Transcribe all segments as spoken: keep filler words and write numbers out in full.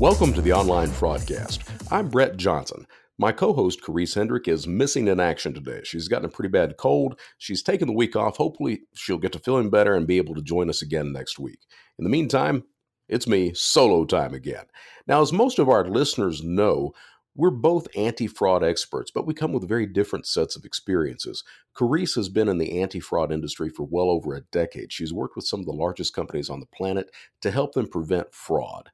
Welcome to the Online Fraudcast. I'm Brett Johnson. My co-host, Karisse Hendrick, is missing in action today. She's gotten a pretty bad cold. She's taken the week off. Hopefully, she'll get to feeling better and be able to join us again next week. In the meantime, it's me, solo time again. Now, as most of our listeners know, we're both anti-fraud experts, but we come with very different sets of experiences. Karisse has been in the anti-fraud industry for well over a decade. She's worked with some of the largest companies on the planet to help them prevent fraud.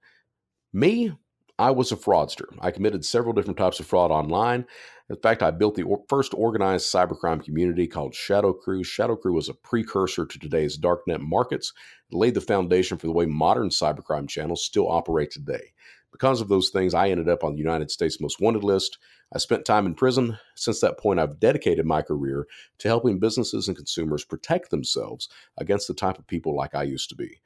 Me? I was a fraudster. I committed several different types of fraud online. In fact, I built the or- first organized cybercrime community called Shadow Crew. Shadow Crew was a precursor to today's darknet markets. It laid the foundation for the way modern cybercrime channels still operate today. Because of those things, I ended up on the United States Most Wanted list. I spent time in prison. Since that point, I've dedicated my career to helping businesses and consumers protect themselves against the type of people like I used to be.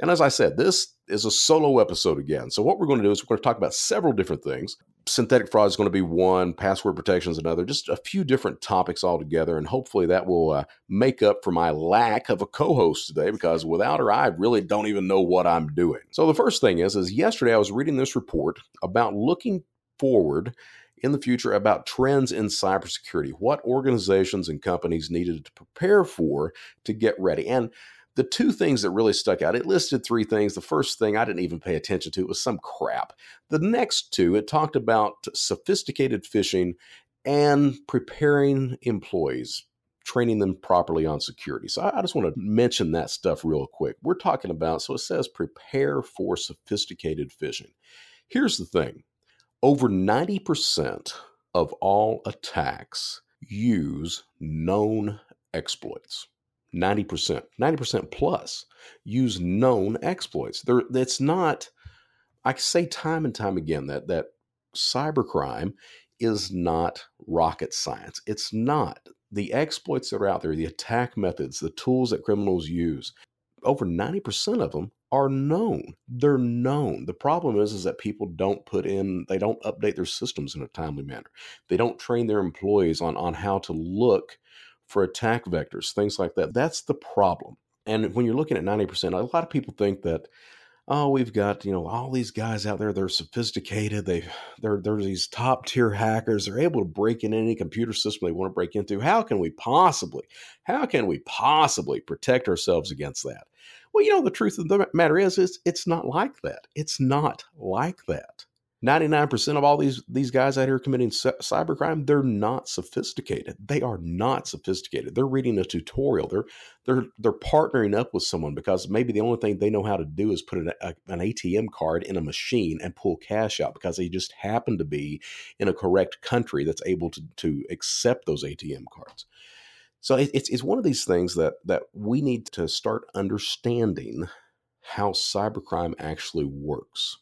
And as I said, this is a solo episode again. So what we're going to do is we're going to talk about several different things. Synthetic fraud is going to be one, password protection is another, just a few different topics all together. And hopefully that will uh, make up for my lack of a co-host today, because without her, I really don't even know what I'm doing. So the first thing is, is yesterday I was reading this report about looking forward in the future about trends in cybersecurity, what organizations and companies needed to prepare for to get ready. And the two things that really stuck out, it listed three things. The first thing I didn't even pay attention to, it was some crap. The next two, it talked about sophisticated phishing and preparing employees, training them properly on security. So I just want to mention that stuff real quick. We're talking about, so it says prepare for sophisticated phishing. Here's the thing. Over ninety percent of all attacks use known exploits. ninety percent, ninety percent plus use known exploits. There, that's not, I say time and time again that, that cybercrime is not rocket science. It's not. The exploits that are out there, the attack methods, the tools that criminals use, over ninety percent of them are known. They're known. The problem is, is that people don't put in, they don't update their systems in a timely manner. They don't train their employees on, on how to look for attack vectors, things like that. That's the problem. And when you're looking at ninety percent, a lot of people think that, oh, we've got, you know, all these guys out there, they're sophisticated, they, they're, they're these top tier hackers, they're able to break into any computer system they want to break into. How can we possibly, how can we possibly protect ourselves against that? Well, you know, the truth of the matter is, it's, it's not like that. It's not like that. ninety-nine percent of all these, these guys out here committing c- cybercrime, they're not sophisticated. They are not sophisticated. They're reading a tutorial. They're they're they're partnering up with someone because maybe the only thing they know how to do is put an, a, an A T M card in a machine and pull cash out because they just happen to be in a correct country that's able to, to accept those A T M cards. So it, it's it's one of these things that that we need to start understanding how cybercrime actually works.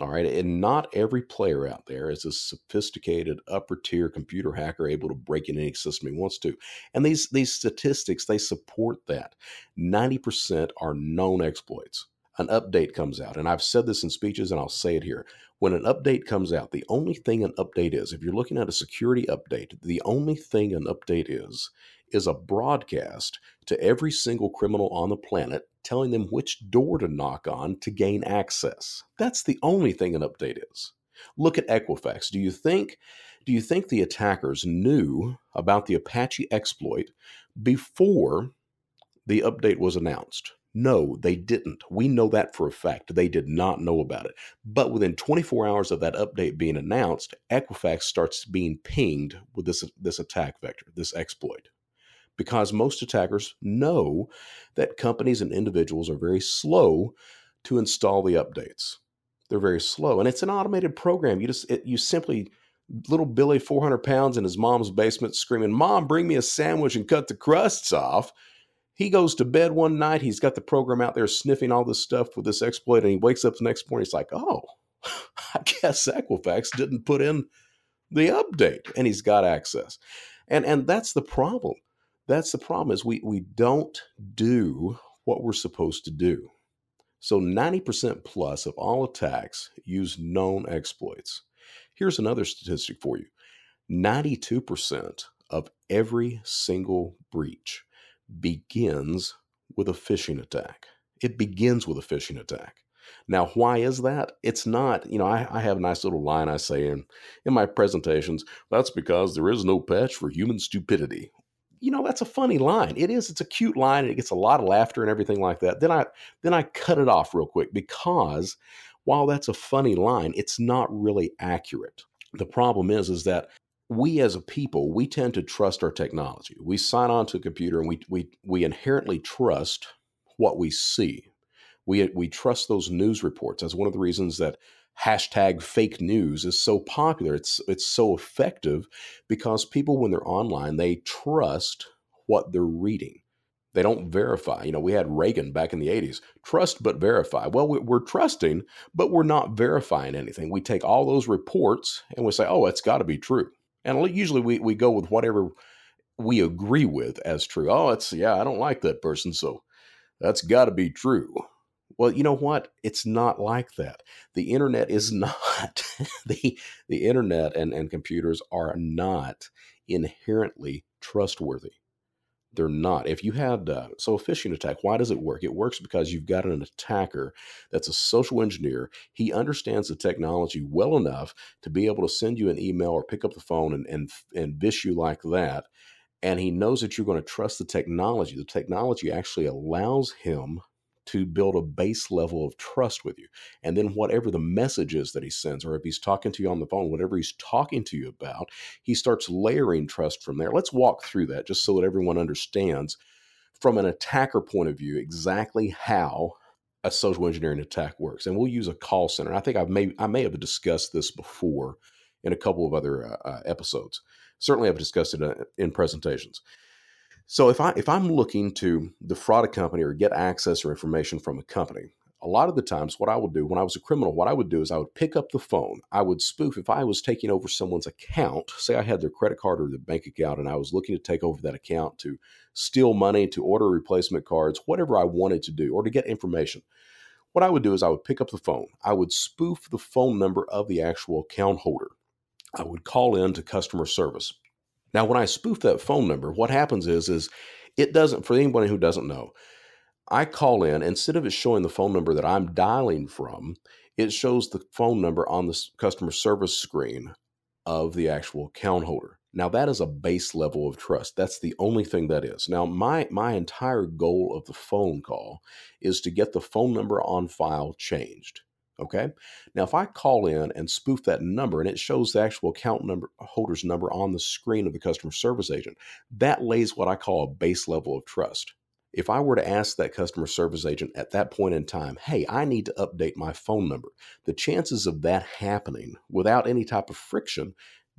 All right. And not every player out there is a sophisticated upper tier computer hacker able to break in any system he wants to. And these, these statistics, they support that. ninety percent are known exploits. An update comes out. And I've said this in speeches and I'll say it here. When an update comes out, the only thing an update is, if you're looking at a security update, the only thing an update is, is a broadcast to every single criminal on the planet telling them which door to knock on to gain access. That's the only thing an update is. Look at Equifax. Do you think, do you think the attackers knew about the Apache exploit before the update was announced? No, they didn't. We know that for a fact. They did not know about it. But within twenty-four hours of that update being announced, Equifax starts being pinged with this, this attack vector, this exploit. Because most attackers know that companies and individuals are very slow to install the updates. They're very slow. And it's an automated program. You just, it, you simply, little Billy, four hundred pounds in his mom's basement screaming, "Mom, bring me a sandwich and cut the crusts off." He goes to bed one night. He's got the program out there sniffing all this stuff with this exploit. And he wakes up the next morning. He's like, oh, I guess Equifax didn't put in the update. And he's got access. And, and that's the problem. That's the problem is we, we don't do what we're supposed to do. So ninety percent plus of all attacks use known exploits. Here's another statistic for you. ninety-two percent of every single breach begins with a phishing attack. It begins with a phishing attack. Now, why is that? It's not, you know, I, I have a nice little line I say in, in my presentations, that's because there is no patch for human stupidity. You know, that's a funny line. It is. It's a cute line, and it gets a lot of laughter and everything like that. Then I then I cut it off real quick because while that's a funny line, it's not really accurate. The problem is, is that we as a people, we tend to trust our technology. We sign on to a computer and we we we inherently trust what we see. We we trust those news reports. That's one of the reasons that hashtag fake news is so popular. It's it's so effective because people, when they're online, they trust what they're reading. They don't verify. You know, we had Reagan back in the eighties. Trust but verify. Well, we're trusting, but we're not verifying anything. We take all those reports and we say, oh, it's got to be true. And usually we we go with whatever we agree with as true. Oh, it's, yeah, I don't like that person, so that's got to be true. Well, you know what? It's not like that. The internet is not, the the internet and, and computers are not inherently trustworthy. They're not. If you had, uh, so a phishing attack, why does it work? It works because you've got an attacker that's a social engineer. He understands the technology well enough to be able to send you an email or pick up the phone and and, and phish you like that. And he knows that you're going to trust the technology. The technology actually allows him to build a base level of trust with you. And then whatever the message is that he sends, or if he's talking to you on the phone, whatever he's talking to you about, he starts layering trust from there. Let's walk through that just so that everyone understands from an attacker point of view exactly how a social engineering attack works. And we'll use a call center. I think I've may, I may have discussed this before in a couple of other uh, episodes. Certainly I've discussed it in presentations. So if, I, if I'm looking to defraud a company or get access or information from a company, a lot of the times what I would do when I was a criminal, what I would do is I would pick up the phone. I would spoof if I was taking over someone's account, say I had their credit card or their bank account, and I was looking to take over that account to steal money, to order replacement cards, whatever I wanted to do, or to get information. What I would do is I would pick up the phone. I would spoof the phone number of the actual account holder. I would call in to customer service. Now, when I spoof that phone number, what happens is, is it doesn't, for anybody who doesn't know, I call in, instead of it showing the phone number that I'm dialing from, it shows the phone number on the customer service screen of the actual account holder. Now, that is a base level of trust. That's the only thing that is. Now, my, my entire goal of the phone call is to get the phone number on file changed. Okay. Now, if I call in and spoof that number and it shows the actual account number holder's number on the screen of the customer service agent, that lays what I call a base level of trust. If I were to ask that customer service agent at that point in time, hey, I need to update my phone number, the chances of that happening without any type of friction,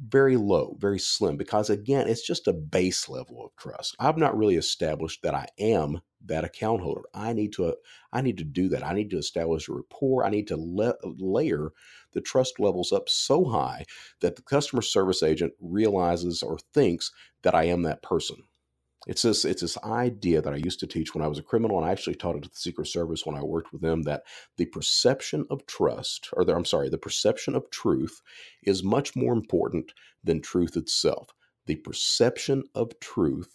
very low, very slim, because again, it's just a base level of trust. I've not really established that I am that account holder. I need to, I need to do that. I need to establish a rapport. I need to le- layer the trust levels up so high that the customer service agent realizes or thinks that I am that person. It's this, it's this idea that I used to teach when I was a criminal, and I actually taught it to the Secret Service when I worked with them, that the perception of trust, or the, I'm sorry, the perception of truth is much more important than truth itself. The perception of truth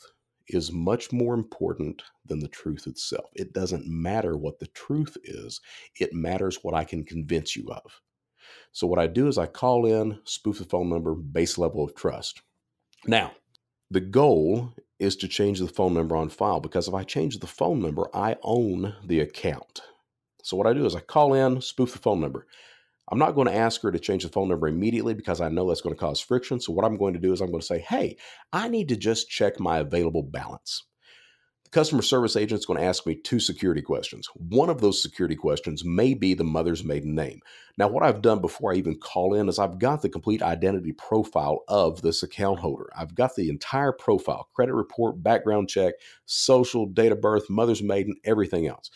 is much more important than the truth itself. It doesn't matter what the truth is. It matters what I can convince you of. So what I do is I call in, spoof the phone number, base level of trust. Now, the goal is to change the phone number on file, because if I change the phone number, I own the account. So what I do is I call in, spoof the phone number. I'm not going to ask her to change the phone number immediately because I know that's going to cause friction. So what I'm going to do is I'm going to say, hey, I need to just check my available balance. The customer service agent is going to ask me two security questions. One of those security questions may be the mother's maiden name. Now, what I've done before I even call in is I've got the complete identity profile of this account holder. I've got the entire profile, credit report, background check, social, date of birth, mother's maiden, everything else.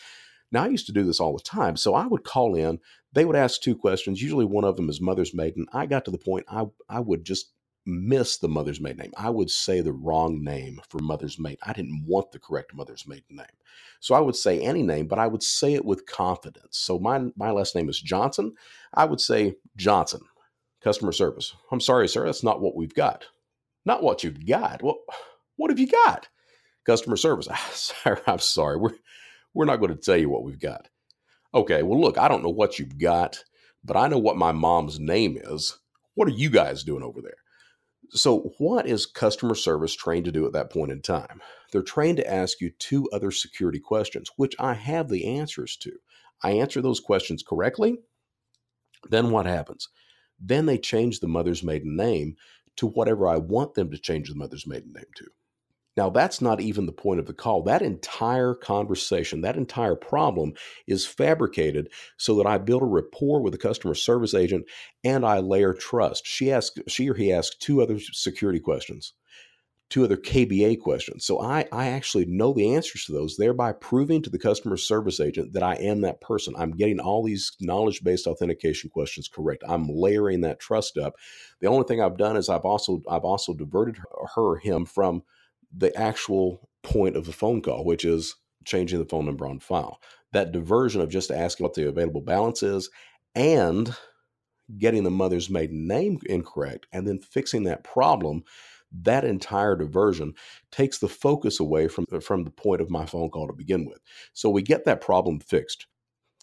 Now, I used to do this all the time. So I would call in. They would ask two questions. Usually one of them is mother's maiden. I got to the point I, I would just miss the mother's maiden name. I would say the wrong name for mother's maiden. I didn't want the correct mother's maiden name. So I would say any name, but I would say it with confidence. So my, my last name is Johnson. I would say Johnson, customer service. I'm sorry, sir, that's not what we've got. Not what you've got. Well, what have you got? Customer service. I'm sorry, we're, we're not going to tell you what we've got. Okay, well, look, I don't know what you've got, but I know what my mom's name is. What are you guys doing over there? So what is customer service trained to do at that point in time? They're trained to ask you two other security questions, which I have the answers to. I answer those questions correctly. Then what happens? Then they change the mother's maiden name to whatever I want them to change the mother's maiden name to. Now, that's not even the point of the call. That entire conversation, that entire problem is fabricated so that I build a rapport with a customer service agent and I layer trust. She asks, she or he asks two other security questions, two other K B A questions. So I, I actually know the answers to those, thereby proving to the customer service agent that I am that person. I'm getting all these knowledge-based authentication questions correct. I'm layering that trust up. The only thing I've done is I've also, I've also diverted her or him from the actual point of the phone call, which is changing the phone number on file. That diversion of just asking what the available balance is and getting the mother's maiden name incorrect and then fixing that problem, that entire diversion takes the focus away from, from the point of my phone call to begin with. So we get that problem fixed.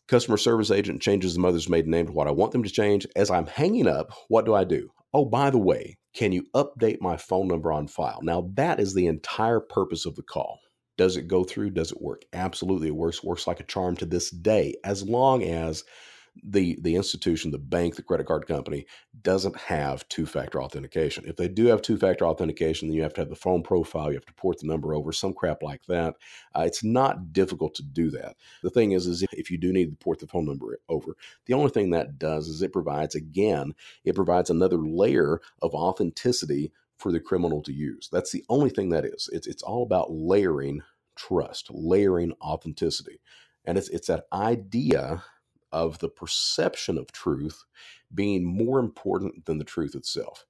Customer service agent changes the mother's maiden name to what I want them to change. As I'm hanging up, what do I do? Oh, by the way, can you update my phone number on file? Now, that is the entire purpose of the call. Does it go through? Does it work? Absolutely. It works, works like a charm to this day, as long as the, the institution, the bank, the credit card company doesn't have two-factor authentication. If they do have two-factor authentication, then you have to have the phone profile. You have to port the number over, some crap like that. Uh, it's not difficult to do that. The thing is, is if you do need to port the phone number over, the only thing that does is it provides, again, it provides another layer of authenticity for the criminal to use. That's the only thing that is. It's, it's all about layering trust, layering authenticity. And it's, it's that idea of the perception of truth being more important than the truth itself.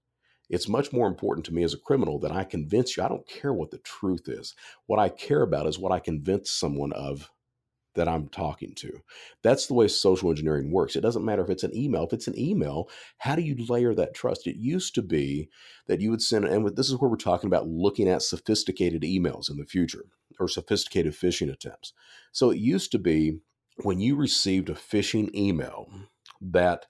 It's much more important to me as a criminal that I convince you. I don't care what the truth is. What I care about is what I convince someone of that I'm talking to. That's the way social engineering works. It doesn't matter if it's an email. If it's an email, how do you layer that trust? It used to be that you would send, and this is where we're talking about looking at sophisticated emails in the future or sophisticated phishing attempts. So it used to be when you received a phishing email that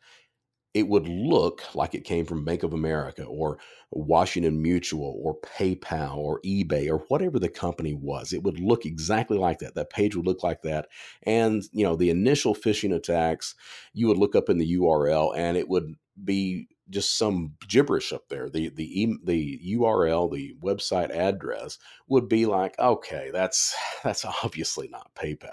it would look like it came from Bank of America or Washington Mutual or PayPal or eBay or whatever the company was. It would look exactly like that. That page would look like that. And, you know, the initial phishing attacks, you would look up in the U R L and it would be just some gibberish up there. The, the, the U R L, the website address would be like, okay, that's, that's obviously not PayPal.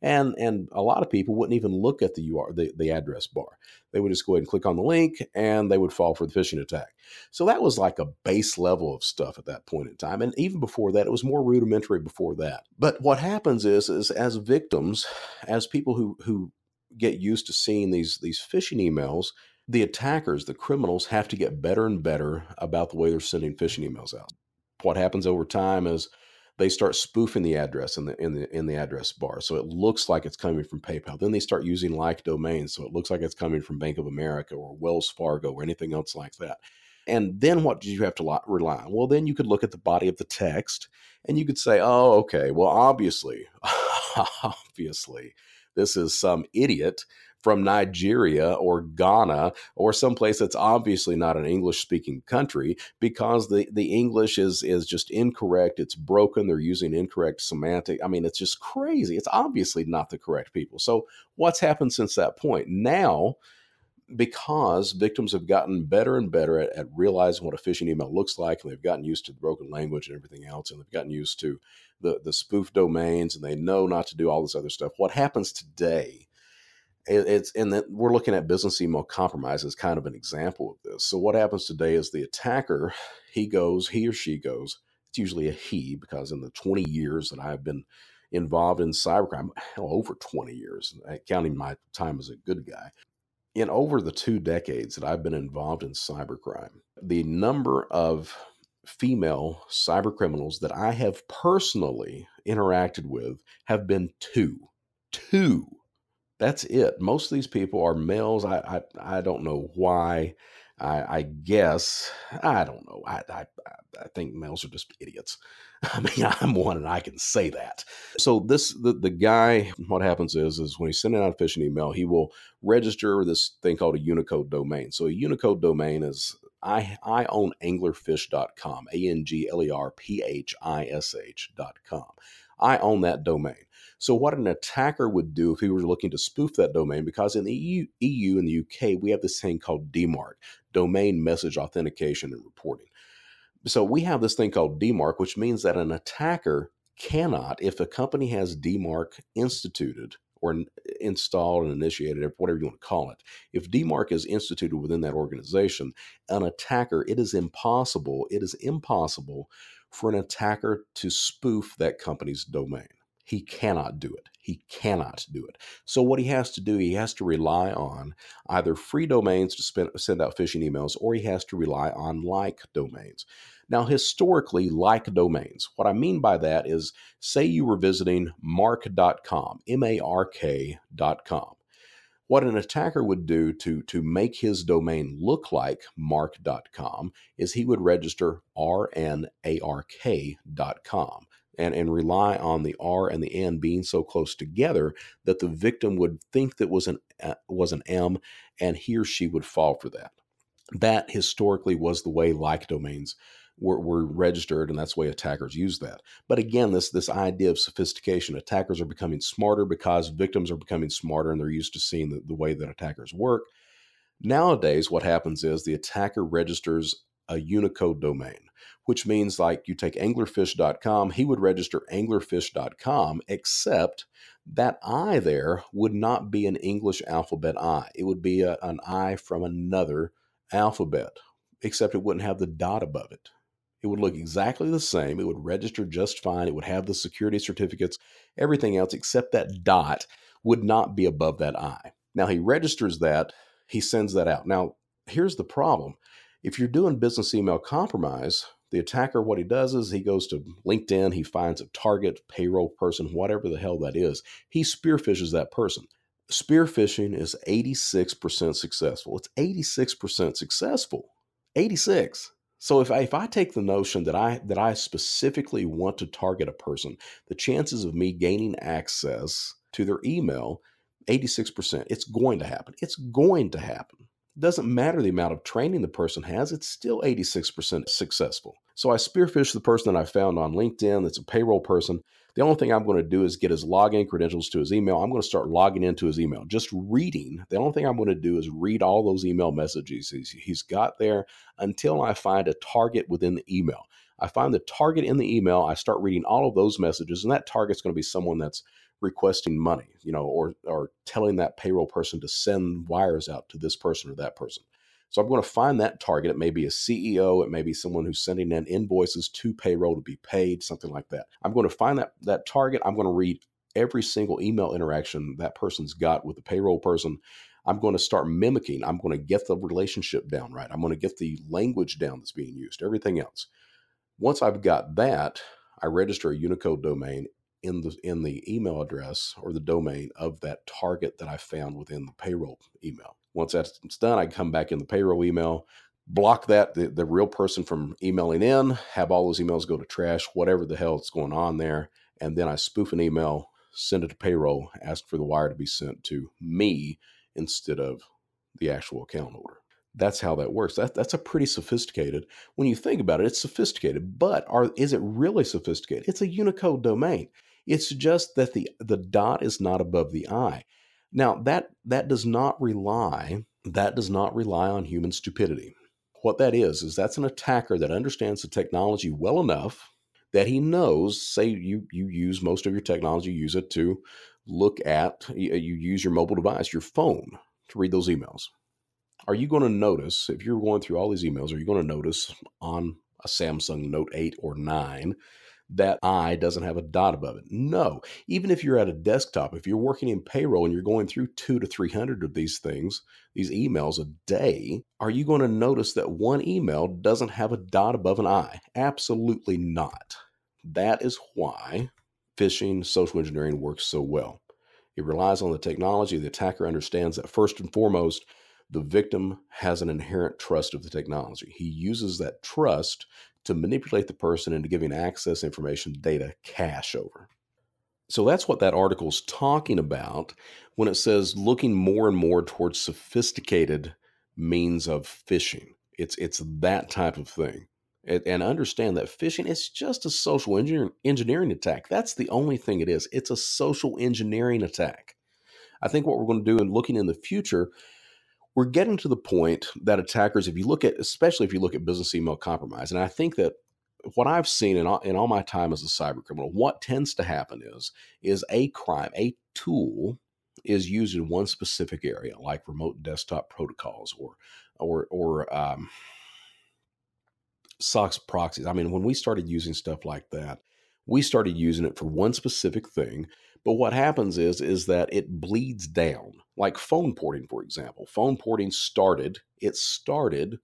And and a lot of people wouldn't even look at the U R L, the, the address bar. They would just go ahead and click on the link and they would fall for the phishing attack. So that was like a base level of stuff at that point in time. And even before that, it was more rudimentary before that. But what happens is, is as victims, as people who, who get used to seeing these, these phishing emails, the attackers, the criminals have to get better and better about the way they're sending phishing emails out. What happens over time is they start spoofing the address in the in the in the address bar, so it looks like it's coming from PayPal. Then they start using like domains, so it looks like it's coming from Bank of America or Wells Fargo or anything else like that. And then what do you have to rely on? Well, then you could look at the body of the text and you could say, "Oh, okay. Well, obviously, obviously, this is some idiot from Nigeria or Ghana or someplace that's obviously not an English-speaking country because the, the English is is just incorrect. It's broken. They're using incorrect semantic. I mean, it's just crazy. It's obviously not the correct people." So what's happened since that point? Now, because victims have gotten better and better at, at realizing what a phishing email looks like, and they've gotten used to the broken language and everything else, and they've gotten used to the, the spoof domains, and they know not to do all this other stuff. What happens today? It's and that we're looking at business email compromise as kind of an example of this. So what happens today is the attacker, he goes, he or she goes, it's usually a he, because in the twenty years that I've been involved in cybercrime, hell, over twenty years, counting my time as a good guy, in over the two decades that I've been involved in cybercrime, the number of female cybercriminals that I have personally interacted with have been two. Two. That's it. Most of these people are males. I I, I don't know why. I, I guess, I don't know. I, I I think males are just idiots. I mean, I'm one and I can say that. So this, the, the guy, what happens is, is when he's sending out a phishing email, he will register this thing called a Unicode domain. So a Unicode domain is, I, I own anglerfish dot com, A N G L E R P H I S H dot com. I own that domain. So what an attacker would do if he were looking to spoof that domain, because in the E U and the U K, we have this thing called D MARC, Domain Message Authentication and Reporting. So we have this thing called D MARC, which means that an attacker cannot, if a company has D MARC instituted or installed and initiated, or whatever you want to call it, if D MARC is instituted within that organization, an attacker, it is impossible, it is impossible for an attacker to spoof that company's domain. He cannot do it. He cannot do it. So what he has to do, he has to rely on either free domains to spend, send out phishing emails, or he has to rely on like domains. Now, historically, like domains, what I mean by that is, say you were visiting mark dot com, M A R K dot com. What an attacker would do to, to make his domain look like mark dot com is he would register R N A R K dot com. And, and rely on the R and the N being so close together that the victim would think that was an uh, was an M, and he or she would fall for that. That historically was the way like domains were, were registered, and that's the way attackers use that. But again, this this idea of sophistication, attackers are becoming smarter because victims are becoming smarter, and they're used to seeing the, the way that attackers work. Nowadays, what happens is the attacker registers a Unicode domain, which means, like, you take anglerfish dot com, he would register anglerfish dot com, except that I there would not be an English alphabet I. It would be a, an I from another alphabet, except it wouldn't have the dot above it. It would look exactly the same. It would register just fine. It would have the security certificates, everything else, except that dot would not be above that I. Now, he registers that. He sends that out. Now, here's the problem. If you're doing business email compromise, the attacker, what he does is he goes to LinkedIn, he finds a target, payroll person, whatever the hell that is. He spearfishes that person. Spearfishing is eighty-six percent successful. It's eighty-six percent successful. eighty-six. So if I, if I take the notion that I that I specifically want to target a person, the chances of me gaining access to their email, eighty-six percent. It's going to happen. It's going to happen. Doesn't matter the amount of training the person has, it's still eighty-six percent successful. So I spearfish the person that I found on LinkedIn that's a payroll person. The only thing I'm going to do is get his login credentials to his email. I'm going to start logging into his email, just reading. The only thing I'm going to do is read all those email messages he's, he's got there until I find a target within the email. I find the target in the email, I start reading all of those messages, and that target's going to be someone that's requesting money, you know, or or telling that payroll person to send wires out to this person or that person. So I'm going to find that target. It may be a C E O. It may be someone who's sending in invoices to payroll to be paid, something like that. I'm going to find that, that target. I'm going to read every single email interaction that person's got with the payroll person. I'm going to start mimicking. I'm going to get the relationship down right. I'm going to get the language down that's being used, everything else. Once I've got that, I register a Unicode domain in the in the email address or the domain of that target that I found within the payroll email. Once that's done, I come back in the payroll email, block that, the, the real person from emailing in, have all those emails go to trash, whatever the hell is going on there. And then I spoof an email, send it to payroll, ask for the wire to be sent to me instead of the actual account holder. That's how that works. That, that's a pretty sophisticated, when you think about it, it's sophisticated, but are, is it really sophisticated? It's a Unicode domain. It's just that the, the dot is not above the I. Now that, that does not rely, that does not rely on human stupidity. What that is, is that's an attacker that understands the technology well enough that he knows, say you, you use most of your technology, you use it to look at, you use your mobile device, your phone to read those emails. Are you going to notice, if you're going through all these emails, are you going to notice on a Samsung Note eight or nine that I doesn't have a dot above it. No, even if you're at a desktop, if you're working in payroll and you're going through two to three hundred of these things, these emails a day, are you going to notice that one email doesn't have a dot above an I? Absolutely not. That is why phishing, social engineering works so well. It relies on the technology. The attacker understands that first and foremost, the victim has an inherent trust of the technology. He uses that trust to manipulate the person into giving access, information, data, cash over. So that's what that article's talking about when it says looking more and more towards sophisticated means of phishing. It's it's that type of thing. And understand that phishing is just a social engineering, engineering attack. That's the only thing it is. It's a social engineering attack. I think what we're going to do in looking in the future, we're getting to the point that attackers, if you look at, especially if you look at business email compromise, and I think that what I've seen in all, in all my time as a cyber criminal, what tends to happen is, is a crime, a tool is used in one specific area, like remote desktop protocols or, or, or, um, S O C proxies. I mean, when we started using stuff like that, we started using it for one specific thing. But what happens is, is that it bleeds down. Like phone porting, for example. Phone porting started, it started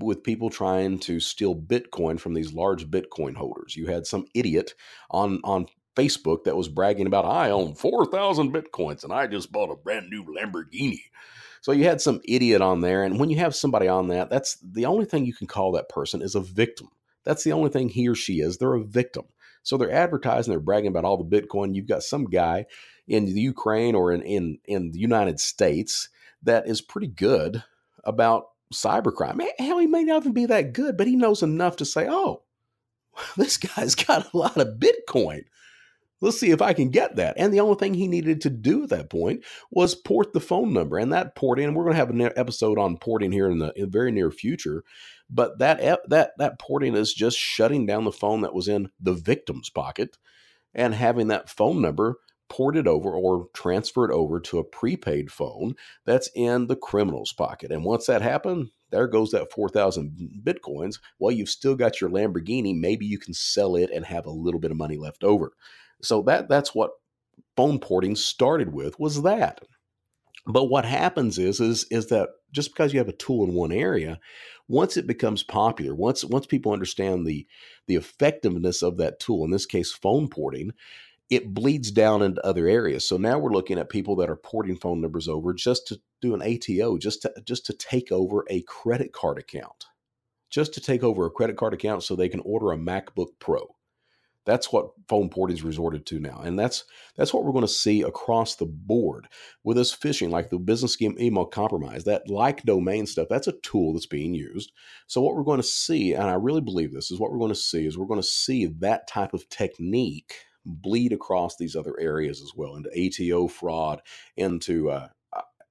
with people trying to steal Bitcoin from these large Bitcoin holders. You had some idiot on, on Facebook that was bragging about, I own four thousand Bitcoins and I just bought a brand new Lamborghini. So you had some idiot on there, and when you have somebody on that, that's the only thing you can call that person is a victim. That's the only thing he or she is. They're a victim. So they're advertising, they're bragging about all the Bitcoin. You've got some guy in the Ukraine or in, in, in the United States that is pretty good about cybercrime. Hell, he may not even be that good, but he knows enough to say, oh, this guy's got a lot of Bitcoin. Let's see if I can get that. And the only thing he needed to do at that point was port the phone number, and that port in, we're going to have an episode on porting here in the, in the very near future. But that, that, that porting is just shutting down the phone that was in the victim's pocket and having that phone number ported over or transferred over to a prepaid phone that's in the criminal's pocket. And once that happened, there goes that four thousand Bitcoins. Well, you've still got your Lamborghini. Maybe you can sell it and have a little bit of money left over. So that that's what phone porting started with, was that. But what happens is, is, is that just because you have a tool in one area, once it becomes popular, once once people understand the, the effectiveness of that tool, in this case, phone porting, it bleeds down into other areas. So now we're looking at people that are porting phone numbers over just to do an A T O, just to, just to take over a credit card account, just to take over a credit card account so they can order a MacBook Pro. That's what phone porting is resorted to now. And that's that's what we're going to see across the board with us phishing, like the business email compromise, that like domain stuff. That's a tool that's being used. So what we're going to see, and I really believe this, is what we're going to see is we're going to see that type of technique bleed across these other areas as well, into A T O fraud, into uh,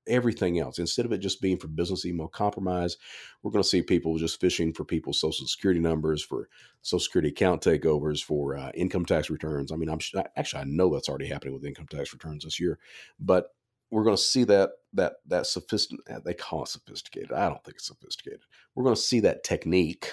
everything else. Instead of it just being for business email compromise, we're going to see people just phishing for people's social security numbers, for social security account takeovers, for uh, income tax returns. I mean, I'm actually, I know that's already happening with income tax returns this year, but we're going to see that, that, that sophisticated, they call it sophisticated. I don't think it's sophisticated. We're going to see that technique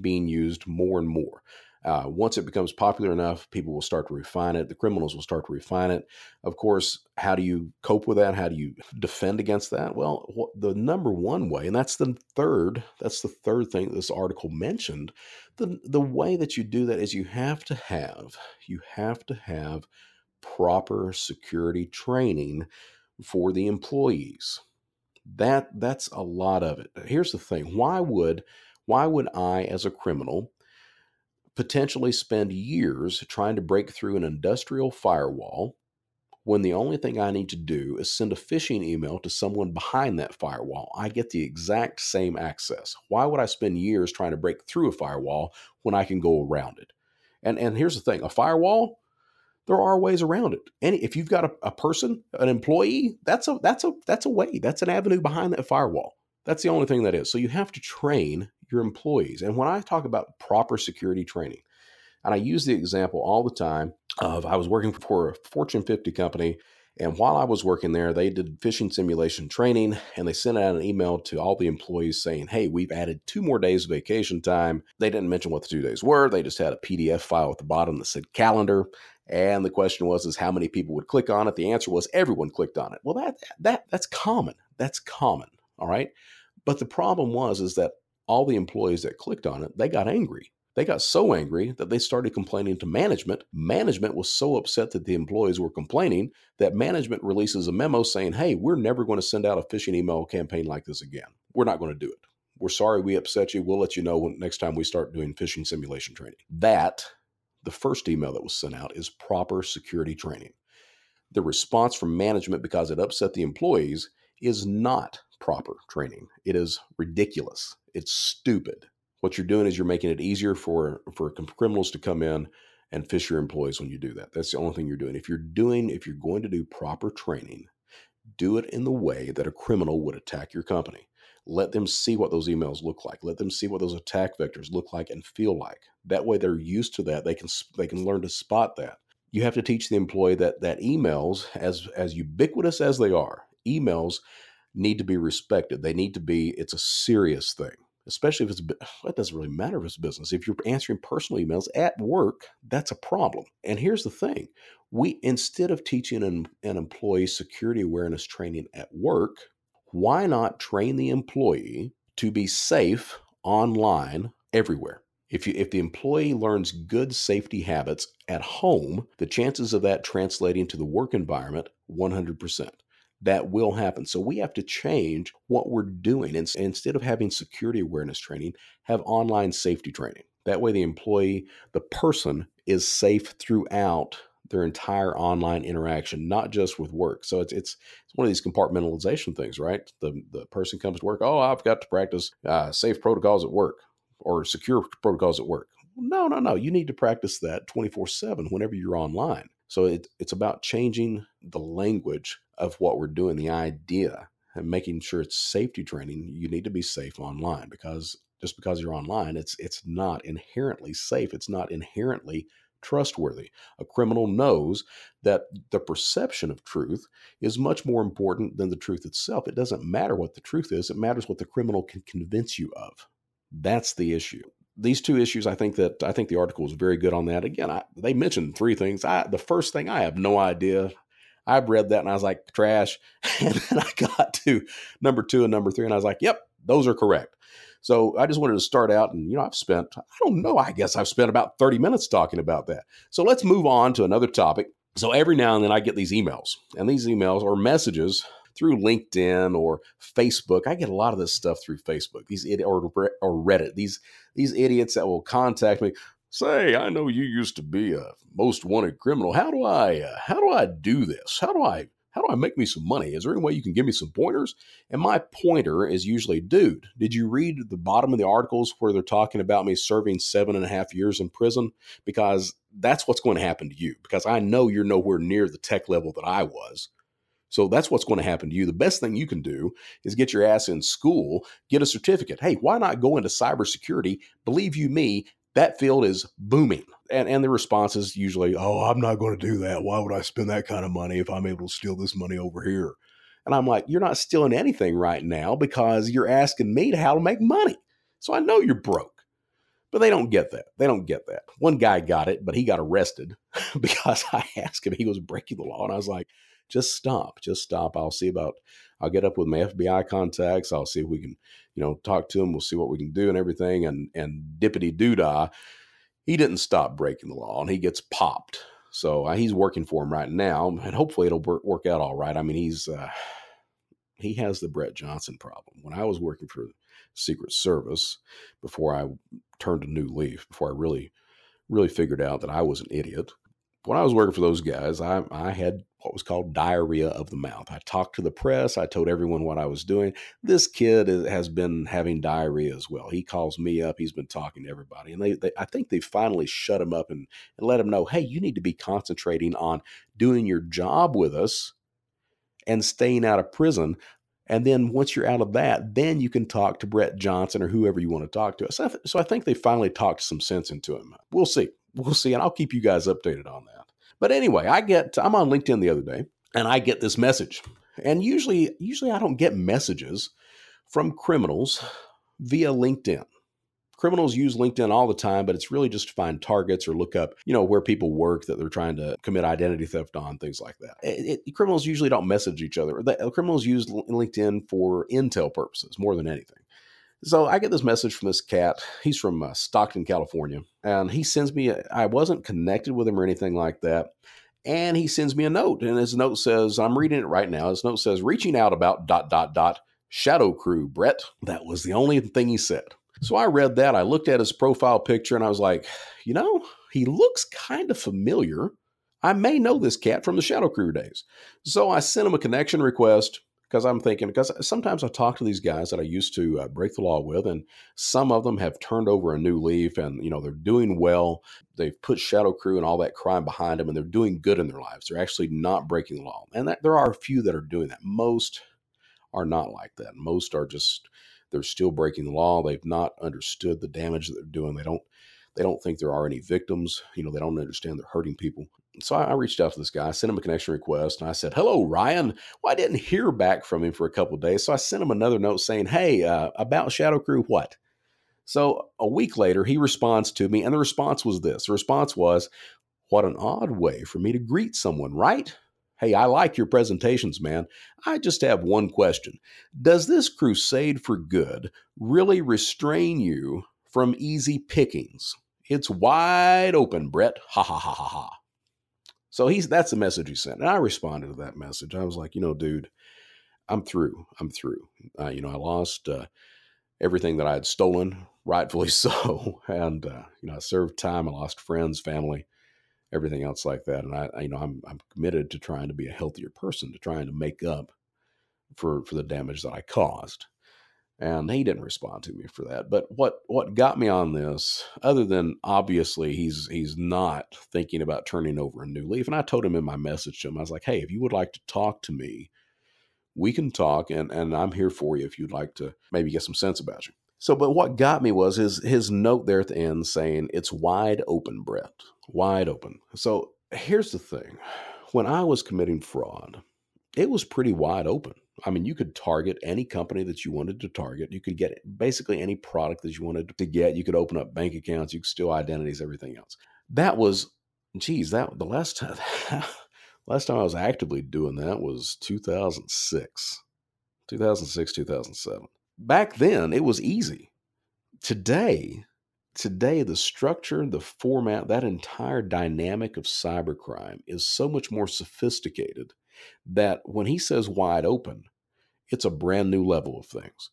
being used more and more. Uh, once it becomes popular enough, people will start to refine it. The criminals will start to refine it. Of course, how do you cope with that? How do you defend against that? Well, what, the number one way, and that's the third, that's the third thing this article mentioned. The, the way that you do that is you have to have, you have to have proper security training for the employees. That, that's a lot of it. Here's the thing. Why would, why would I, as a criminal, potentially spend years trying to break through an industrial firewall when the only thing I need to do is send a phishing email to someone behind that firewall? I get the exact same access. Why would I spend years trying to break through a firewall when I can go around it? And and here's the thing, a firewall, there are ways around it. And if you've got a, a person, an employee, that's a that's a that's a way. That's an avenue behind that firewall. That's the only thing that is. So you have to train your employees. And when I talk about proper security training, and I use the example all the time of, I was working for a Fortune fifty company, And while I was working there, they did phishing simulation training, and they sent out an email to all the employees saying, hey, we've added two more days of vacation time. They didn't mention what the two days were. They just had a P D F file at the bottom that said calendar. And the question was, is how many people would click on it? The answer was everyone clicked on it. Well, that that that's common. That's common. All right. But the problem was, is that all the employees that clicked on it, they got angry. They got so angry that they started complaining to management. Management was so upset that the employees were complaining that management releases a memo saying, hey, we're never going to send out a phishing email campaign like this again. We're not going to do it. We're sorry we upset you. We'll let you know when, next time we start doing phishing simulation training. That, the first email that was sent out, is proper security training. The response from management, because it upset the employees, is not proper training. It is ridiculous. It's stupid. What you're doing is you're making it easier for, for criminals to come in and fish your employees when you do that. That's the only thing you're doing. If you're doing, if you're going to do proper training, do it in the way that a criminal would attack your company. Let them see what those emails look like. Let them see what those attack vectors look like and feel like. That way they're used to that. They can, they can learn to spot that. You have to teach the employee that, that emails, as, as ubiquitous as they are, emails need to be respected. They need to be, it's a serious thing. Especially if it's, it doesn't really matter if it's business. If you're answering personal emails at work, that's a problem. And here's the thing. We, instead of teaching an, an employee security awareness training at work, why not train the employee to be safe online everywhere? If you, if the employee learns good safety habits at home, the chances of that translating to the work environment, one hundred percent. That will happen. So we have to change what we're doing. And instead of having security awareness training, have online safety training. That way the employee, the person, is safe throughout their entire online interaction, not just with work. So it's it's, it's one of these compartmentalization things, right? The, the person comes to work, oh, I've got to practice uh, safe protocols at work or secure protocols at work. No, no, no. You need to practice that twenty-four seven whenever you're online. So it, it's about changing the language of what we're doing, the idea, and making sure it's safety training. You need to be safe online, because just because you're online, it's it's not inherently safe. It's not inherently trustworthy. A criminal knows that the perception of truth is much more important than the truth itself. It doesn't matter what the truth is. It matters what the criminal can convince you of. That's the issue. These two issues, I think that I think the article is very good on that. Again, I, they mentioned three things. I, the first thing, I have no idea. I read that and I was like, trash. And then I got to number two and number three, and I was like, yep, those are correct. So I just wanted to start out, and you know, I've spent, I don't know, I guess I've spent about thirty minutes talking about that. So let's move on to another topic. So every now and then I get these emails, and these emails or messages through LinkedIn or Facebook. I get a lot of this stuff through Facebook, these or, or Reddit, these these idiots that will contact me. Say, I know you used to be a most wanted criminal. How do I uh, how do I do this? How do I how do I make me some money? Is there any way you can give me some pointers? And my pointer is usually, dude, did you read the bottom of the articles where they're talking about me serving seven and a half years in prison? Because that's what's going to happen to you, because I know you're nowhere near the tech level that I was. So that's what's going to happen to you. The best thing you can do is get your ass in school, get a certificate. Hey, why not go into cybersecurity? Believe you me, that field is booming. And and the response is usually, oh, I'm not going to do that. Why would I spend that kind of money if I'm able to steal this money over here? And I'm like, you're not stealing anything right now, because you're asking me to how to make money. So I know you're broke. But they don't get that. They don't get that. One guy got it, but he got arrested because I asked him. He was breaking the law. And I was like, just stop, just stop. I'll see about, I'll get up with my F B I contacts. I'll see if we can, you know, talk to them. We'll see what we can do and everything. And, and dippity doodah, he didn't stop breaking the law, and he gets popped. So uh, he's working for him right now, and hopefully it'll work, work out all right. I mean, he's, uh, he has the Brett Johnson problem. When I was working for Secret Service, before I turned a new leaf, before I really, really figured out that I was an idiot, when I was working for those guys, I, I had what was called diarrhea of the mouth. I talked to the press. I told everyone what I was doing. This kid is, has been having diarrhea as well. He calls me up. He's been talking to everybody. And they, they I think they finally shut him up and, and let him know, hey, you need to be concentrating on doing your job with us and staying out of prison. And then once you're out of that, then you can talk to Brett Johnson or whoever you want to talk to. So I, th- so I think they finally talked some sense into him. We'll see. We'll see. And I'll keep you guys updated on that. But anyway, I get, I'm on LinkedIn the other day, and I get this message. And usually, usually I don't get messages from criminals via LinkedIn. Criminals use LinkedIn all the time, but it's really just to find targets or look up, you know, where people work that they're trying to commit identity theft on, things like that. It, it, criminals usually don't message each other. The, criminals use LinkedIn for intel purposes more than anything. So I get this message from this cat. He's from uh, Stockton, California, and he sends me, a, I wasn't connected with him or anything like that. And he sends me a note, and his note says, I'm reading it right now. His note says, reaching out about dot, dot, dot, Shadow Crew, Brett. That was the only thing he said. So I read that. I looked at his profile picture and I was like, you know, he looks kind of familiar. I may know this cat from the Shadow Crew days. So I sent him a connection request because I'm thinking, because sometimes I talk to these guys that I used to uh, break the law with, and some of them have turned over a new leaf and, you know, they're doing well. They've put Shadow Crew and all that crime behind them and they're doing good in their lives. They're actually not breaking the law. And that, there are a few that are doing that. Most are not like that. Most are just... they're still breaking the law. They've not understood the damage that they're doing. They don't, they don't think there are any victims. You know, they don't understand they're hurting people. So I, I reached out to this guy, I sent him a connection request, and I said, hello, Ryan. Well, I didn't hear back from him for a couple of days. So I sent him another note saying, hey, uh, about Shadow Crew, what? So a week later, he responds to me, and the response was this. The response was, what an odd way for me to greet someone, right? Hey, I like your presentations, man. I just have one question. Does this crusade for good really restrain you from easy pickings? It's wide open, Brett. Ha, ha, ha, ha, ha. So he's, that's the message he sent. And I responded to that message. I was like, you know, dude, I'm through. I'm through. Uh, you know, I lost uh, everything that I had stolen, rightfully so. And, uh, you know, I served time. I lost friends, family, everything else like that. And I, I, you know, I'm, I'm committed to trying to be a healthier person, to trying to make up for, for the damage that I caused. And he didn't respond to me for that. But what, what got me on this, other than obviously he's, he's not thinking about turning over a new leaf. And I told him in my message to him, I was like, hey, if you would like to talk to me, we can talk, and, and I'm here for you if you'd like to maybe get some sense about you. So, but what got me was his, his note there at the end saying, it's wide open, Brett, wide open. So here's the thing. When I was committing fraud, it was pretty wide open. I mean, you could target any company that you wanted to target. You could get basically any product that you wanted to get. You could open up bank accounts. You could steal identities, everything else. That was, geez, that the last time, last time I was actively doing that was two thousand six, two thousand six, two thousand seven. Back then, it was easy. Today, today, the structure, the format, that entire dynamic of cybercrime is so much more sophisticated that when he says wide open, it's a brand new level of things.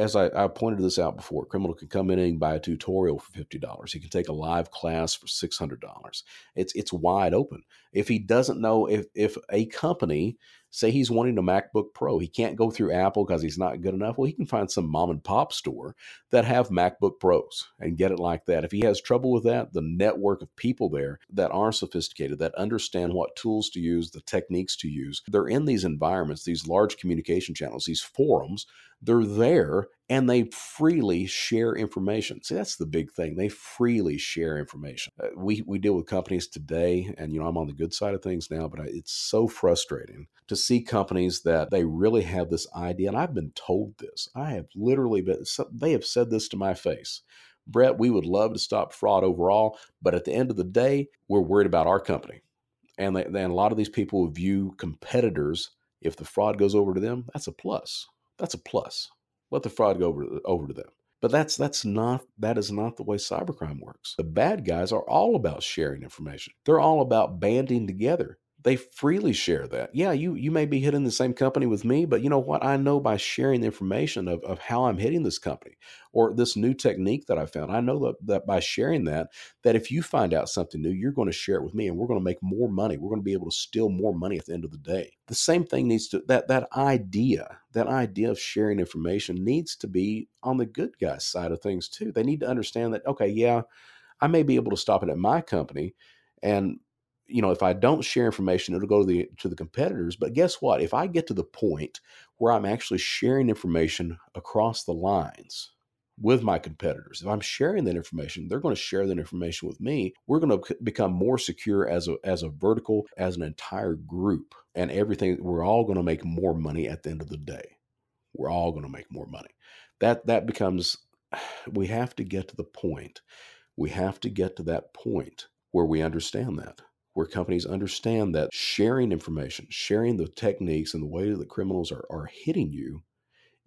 As I, I pointed this out before, a criminal can come in and buy a tutorial for fifty dollars. He can take a live class for six hundred dollars. It's it's wide open. If he doesn't know, if if a company, say he's wanting a MacBook Pro, he can't go through Apple because he's not good enough. Well, he can find some mom and pop store that have MacBook Pros and get it like that. If he has trouble with that, the network of people there that are sophisticated, that understand what tools to use, the techniques to use, they're in these environments, these large communication channels, these forums, they're there and they freely share information. See, that's the big thing. They freely share information. Uh, we we deal with companies today, and you know I'm on the good side of things now, but I, it's so frustrating to see companies that they really have this idea. And I've been told this. I have literally been, they have said this to my face. Brett, we would love to stop fraud overall, but at the end of the day, we're worried about our company. And they, and a lot of these people view competitors, if the fraud goes over to them, that's a plus. That's a plus. Let the fraud go over to, over to them. But that's that's not that is not the way cybercrime works. The bad guys are all about sharing information. They're all about banding together. They freely share that. Yeah, you you may be hitting the same company with me, but you know what? I know by sharing the information of, of how I'm hitting this company or this new technique that I found. I know that, that by sharing that, that if you find out something new, you're going to share it with me and we're going to make more money. We're going to be able to steal more money at the end of the day. The same thing needs to, that that idea, that idea of sharing information needs to be on the good guy's side of things too. They need to understand that, okay, yeah, I may be able to stop it at my company, and you know, if I don't share information, it'll go to the to the competitors. But guess what? If I get to the point where I'm actually sharing information across the lines, with my competitors. If I'm sharing that information, they're going to share that information with me. We're going to become more secure as a as a vertical, as an entire group, and everything. We're all going to make more money at the end of the day. We're all going to make more money. That that becomes. We have to get to the point. We have to get to that point where we understand that. Where companies understand that sharing information, sharing the techniques and the way that criminals are, are hitting you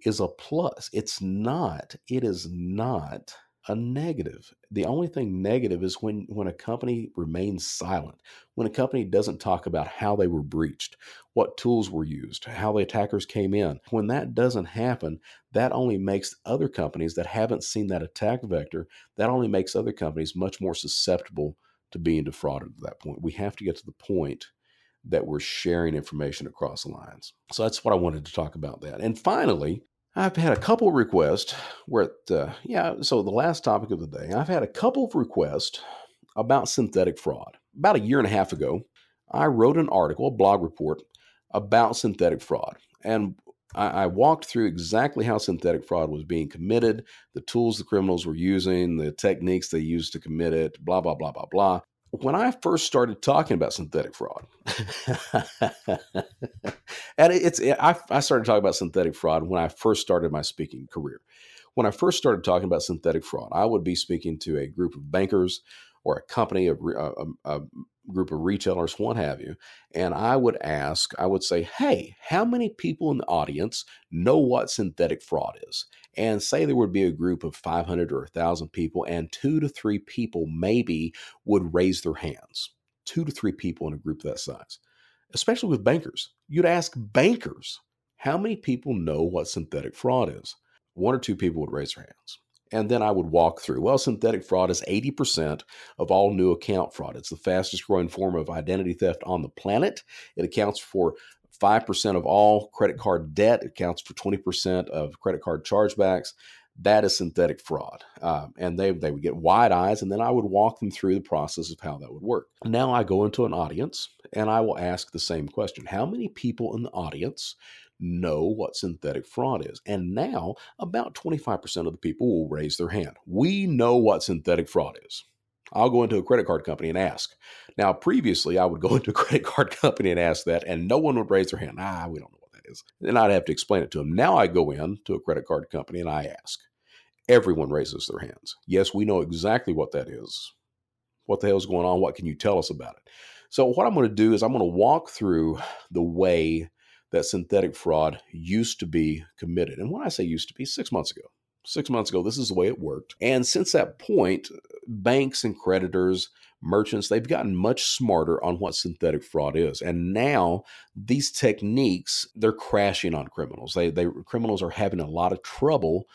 is a plus. It's not, it is not a negative. The only thing negative is when, when a company remains silent, when a company doesn't talk about how they were breached, what tools were used, how the attackers came in. When that doesn't happen, that only makes other companies that haven't seen that attack vector, that only makes other companies much more susceptible to being defrauded at that point. We have to get to the point that we're sharing information across the lines. So that's what I wanted to talk about that. And finally, I've had a couple of requests where, it, uh, yeah, so the last topic of the day, I've had a couple of requests about synthetic fraud. About a year and a half ago, I wrote an article, a blog report about synthetic fraud. And I, I walked through exactly how synthetic fraud was being committed, the tools the criminals were using, the techniques they used to commit it, blah, blah, blah, blah, blah. When I first started talking about synthetic fraud, and it's it, I, I started talking about synthetic fraud when I first started my speaking career. When I first started talking about synthetic fraud, I would be speaking to a group of bankers or a company, a, a, a group of retailers, what have you, and I would ask, I would say, hey, how many people in the audience know what synthetic fraud is? And say there would be a group of five hundred or one thousand people, and two to three people maybe would raise their hands. Two to three people in a group that size, especially with bankers. You'd ask bankers, how many people know what synthetic fraud is? One or two people would raise their hands. And then I would walk through, well, synthetic fraud is eighty percent of all new account fraud. It's the fastest growing form of identity theft on the planet. It accounts for five percent of all credit card debt. It accounts for twenty percent of credit card chargebacks. That is synthetic fraud. Um, and they, they would get wide eyes, and then I would walk them through the process of how that would work. Now I go into an audience and I will ask the same question. How many people in the audience know what synthetic fraud is? And now about twenty-five percent of the people will raise their hand. We know what synthetic fraud is. I'll go into a credit card company and ask. Now, previously, I would go into a credit card company and ask that, and no one would raise their hand. Ah, we don't know what that is. And I'd have to explain it to them. Now I go into a credit card company and I ask. Everyone raises their hands. Yes, we know exactly what that is. What the hell is going on? What can you tell us about it? So what I'm going to do is I'm going to walk through the way that synthetic fraud used to be committed. And when I say used to be, six months ago. Six months ago, this is the way it worked. And since that point, banks and creditors, merchants, they've gotten much smarter on what synthetic fraud is. And now these techniques, they're crashing on criminals. They, they criminals are having a lot of trouble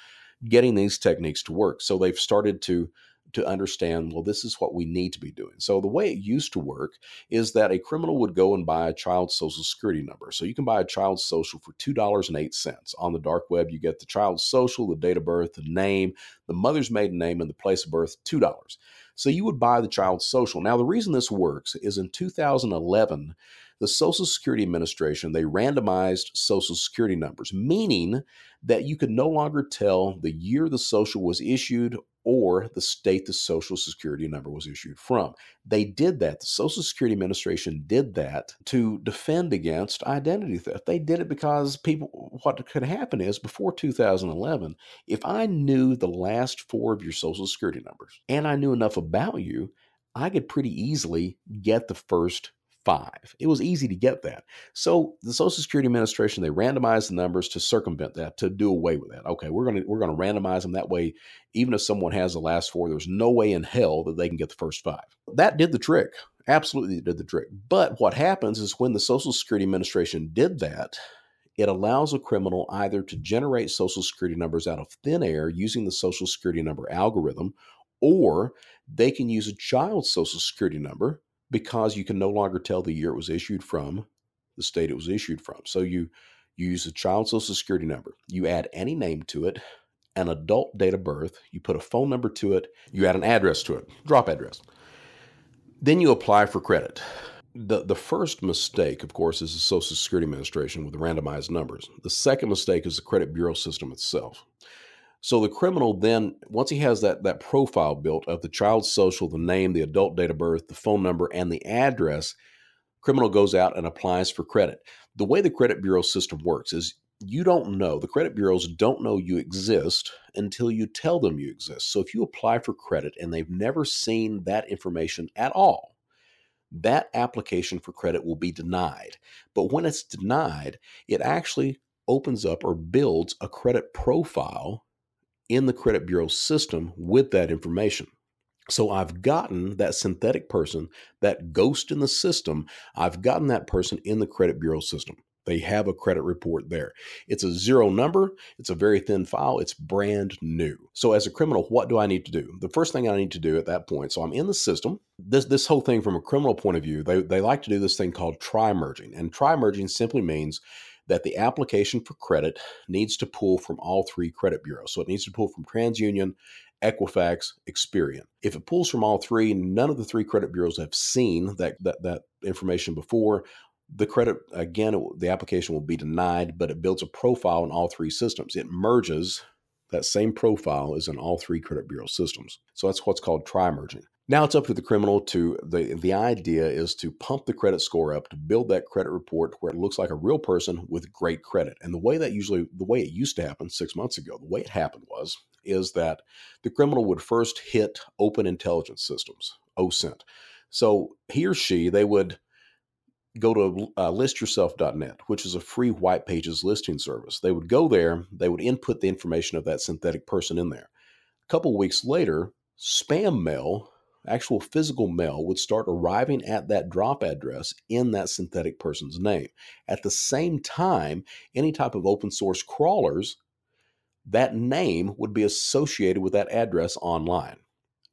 getting these techniques to work. So they've started to to understand, well, this is what we need to be doing. So the way it used to work is that a criminal would go and buy a child's social security number. So you can buy a child's social for two dollars and eight cents. On the dark web, you get the child's social, the date of birth, the name, the mother's maiden name, and the place of birth, two dollars. So you would buy the child's social. Now, the reason this works is in two thousand eleven, the Social Security Administration, they randomized Social Security numbers, meaning that you could no longer tell the year the social was issued or the state the Social Security number was issued from. They did that. The Social Security Administration did that to defend against identity theft. They did it because people, what could happen is before two thousand eleven, if I knew the last four of your Social Security numbers and I knew enough about you, I could pretty easily get the first five. It was easy to get that. So the Social Security Administration, they randomized the numbers to circumvent that, to do away with that. Okay, we're gonna we're gonna randomize them that way. Even if someone has the last four, there's no way in hell that they can get the first five. That did the trick. Absolutely did the trick. But what happens is when the Social Security Administration did that, it allows a criminal either to generate Social Security numbers out of thin air using the Social Security number algorithm, or they can use a child's Social Security number, because you can no longer tell the year it was issued from, the state it was issued from. So you, you use a child's Social Security number. You add any name to it, an adult date of birth. You put a phone number to it. You add an address to it, drop address. Then you apply for credit. The, the first mistake, of course, is the Social Security Administration with the randomized numbers. The second mistake is the credit bureau system itself. So the criminal then, once he has that, that profile built of the child's social, the name, the adult date of birth, the phone number, and the address, criminal goes out and applies for credit. The way the credit bureau system works is you don't know, the credit bureaus don't know you exist until you tell them you exist. So if you apply for credit and they've never seen that information at all, that application for credit will be denied. But when it's denied, it actually opens up or builds a credit profile in the credit bureau system with that information. So I've gotten that synthetic person, that ghost in the system, I've gotten that person in the credit bureau system. They have a credit report there. It's a zero number. It's a very thin file. It's brand new. So as a criminal, what do I need to do? The first thing I need to do at that point, so I'm in the system. This this whole thing from a criminal point of view, they, they like to do this thing called tri-merging. And tri-merging simply means that the application for credit needs to pull from all three credit bureaus. So it needs to pull from TransUnion, Equifax, Experian. If it pulls from all three, none of the three credit bureaus have seen that that, that information before. The credit, again, it, the application will be denied, but it builds a profile in all three systems. It merges, that same profile is in all three credit bureau systems. So that's what's called tri-merging. Now it's up to the criminal to, the, the idea is to pump the credit score up, to build that credit report where it looks like a real person with great credit. And the way that usually, the way it used to happen six months ago, the way it happened was, is that the criminal would first hit open intelligence systems, O S I N T. So he or she, they would go to uh, list yourself dot net, which is a free white pages listing service. They would go there, they would input the information of that synthetic person in there. A couple weeks later, spam mail, actual physical mail, would start arriving at that drop address in that synthetic person's name. At the same time, any type of open source crawlers, that name would be associated with that address online.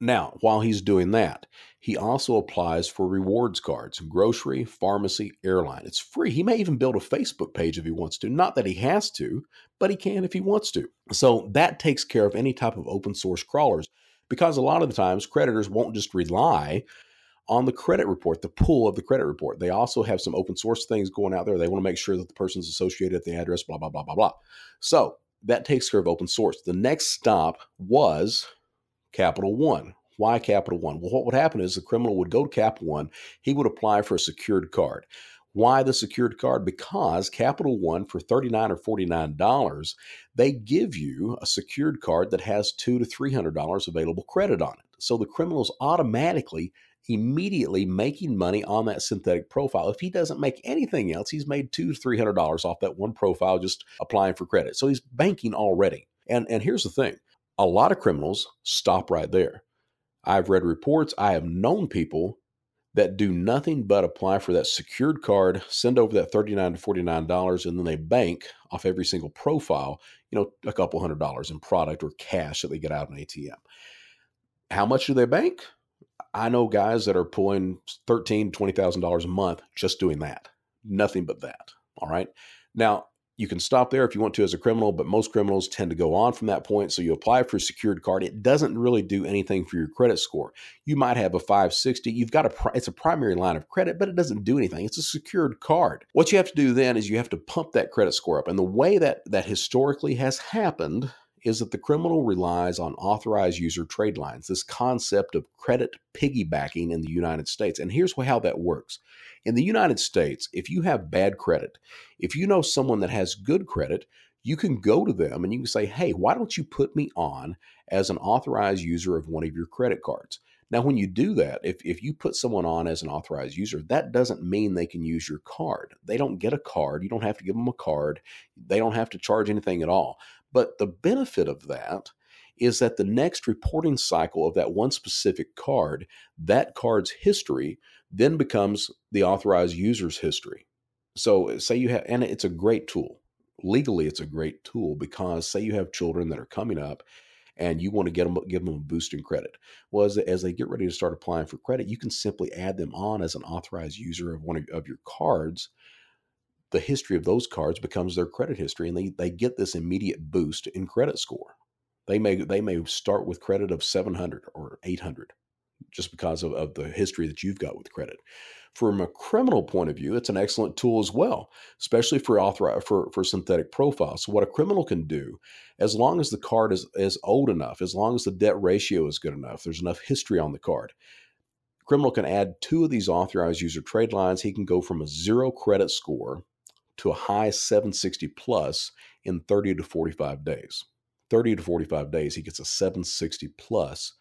Now, while he's doing that, he also applies for rewards cards, grocery, pharmacy, airline. It's free. He may even build a Facebook page if he wants to. Not that he has to, but he can if he wants to. So that takes care of any type of open source crawlers, because a lot of the times creditors won't just rely on the credit report, the pull of the credit report. They also have some open source things going out there. They want to make sure that the person's associated at the address, blah, blah, blah, blah, blah. So that takes care of open source. The next stop was Capital One. Why Capital One? Well, what would happen is the criminal would go to Capital One. He would apply for a secured card. Why the secured card? Because Capital One, for thirty-nine dollars or forty-nine dollars, they give you a secured card that has two hundred to three hundred dollars available credit on it. So the criminal's automatically, immediately making money on that synthetic profile. If he doesn't make anything else, he's made two hundred to three hundred dollars off that one profile just applying for credit. So he's banking already. And, and here's the thing. A lot of criminals stop right there. I've read reports. I have known people that do nothing but apply for that secured card, send over that thirty-nine dollars to forty-nine dollars, and then they bank off every single profile, you know, a couple hundred dollars in product or cash that they get out of an A T M. How much do they bank? I know guys that are pulling thirteen thousand dollars, twenty thousand dollars a month just doing that. Nothing but that. All right. Now, you can stop there if you want to as a criminal, but most criminals tend to go on from that point. So you apply for a secured card. It doesn't really do anything for your credit score. You might have a five sixty. You've got a, it's a primary line of credit, but it doesn't do anything. It's a secured card. What you have to do then is you have to pump that credit score up. And the way that that historically has happened is that the criminal relies on authorized user trade lines, this concept of credit piggybacking in the United States. And here's how that works. In the United States, if you have bad credit, if you know someone that has good credit, you can go to them and you can say, hey, why don't you put me on as an authorized user of one of your credit cards? Now, when you do that, if, if you put someone on as an authorized user, that doesn't mean they can use your card. They don't get a card. You don't have to give them a card. They don't have to charge anything at all. But the benefit of that is that the next reporting cycle of that one specific card, that card's history then becomes the authorized user's history. So say you have, and it's a great tool. Legally, it's a great tool because say you have children that are coming up and you want to get them, give them a boost in credit. Well, as, as they get ready to start applying for credit, you can simply add them on as an authorized user of one of, of your cards. The history of those cards becomes their credit history, and they, they get this immediate boost in credit score. They may they may start with credit of seven hundred or eight hundred just because of, of the history that you've got with credit. From a criminal point of view, it's an excellent tool as well, especially for author- for, for synthetic profiles. So what a criminal can do, as long as the card is, is old enough, as long as the debt ratio is good enough, there's enough history on the card, criminal can add two of these authorized user trade lines. He can go from a zero credit score to a high seven sixty plus in thirty to forty-five days. thirty to forty-five days, he gets a seven sixty plus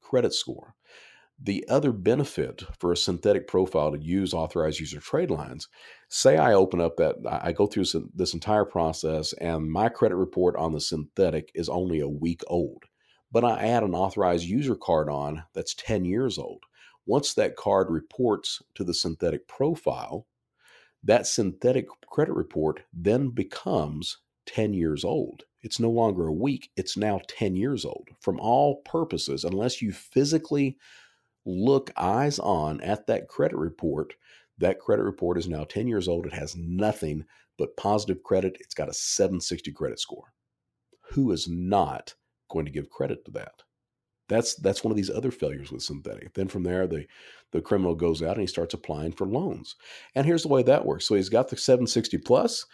credit score. The other benefit for a synthetic profile to use authorized user trade lines, say I open up that, I go through this entire process and my credit report on the synthetic is only a week old, but I add an authorized user card on that's ten years old. Once that card reports to the synthetic profile, that synthetic credit report then becomes ten years old. It's no longer a week, it's now ten years old. From all purposes, unless you physically look eyes on at that credit report, that credit report is now ten years old. It has nothing but positive credit. It's got a seven sixty credit score. Who is not going to give credit to that? That's that's one of these other failures with synthetic. Then from there, the, the criminal goes out and he starts applying for loans. And here's the way that works. So he's got the seven sixty plus.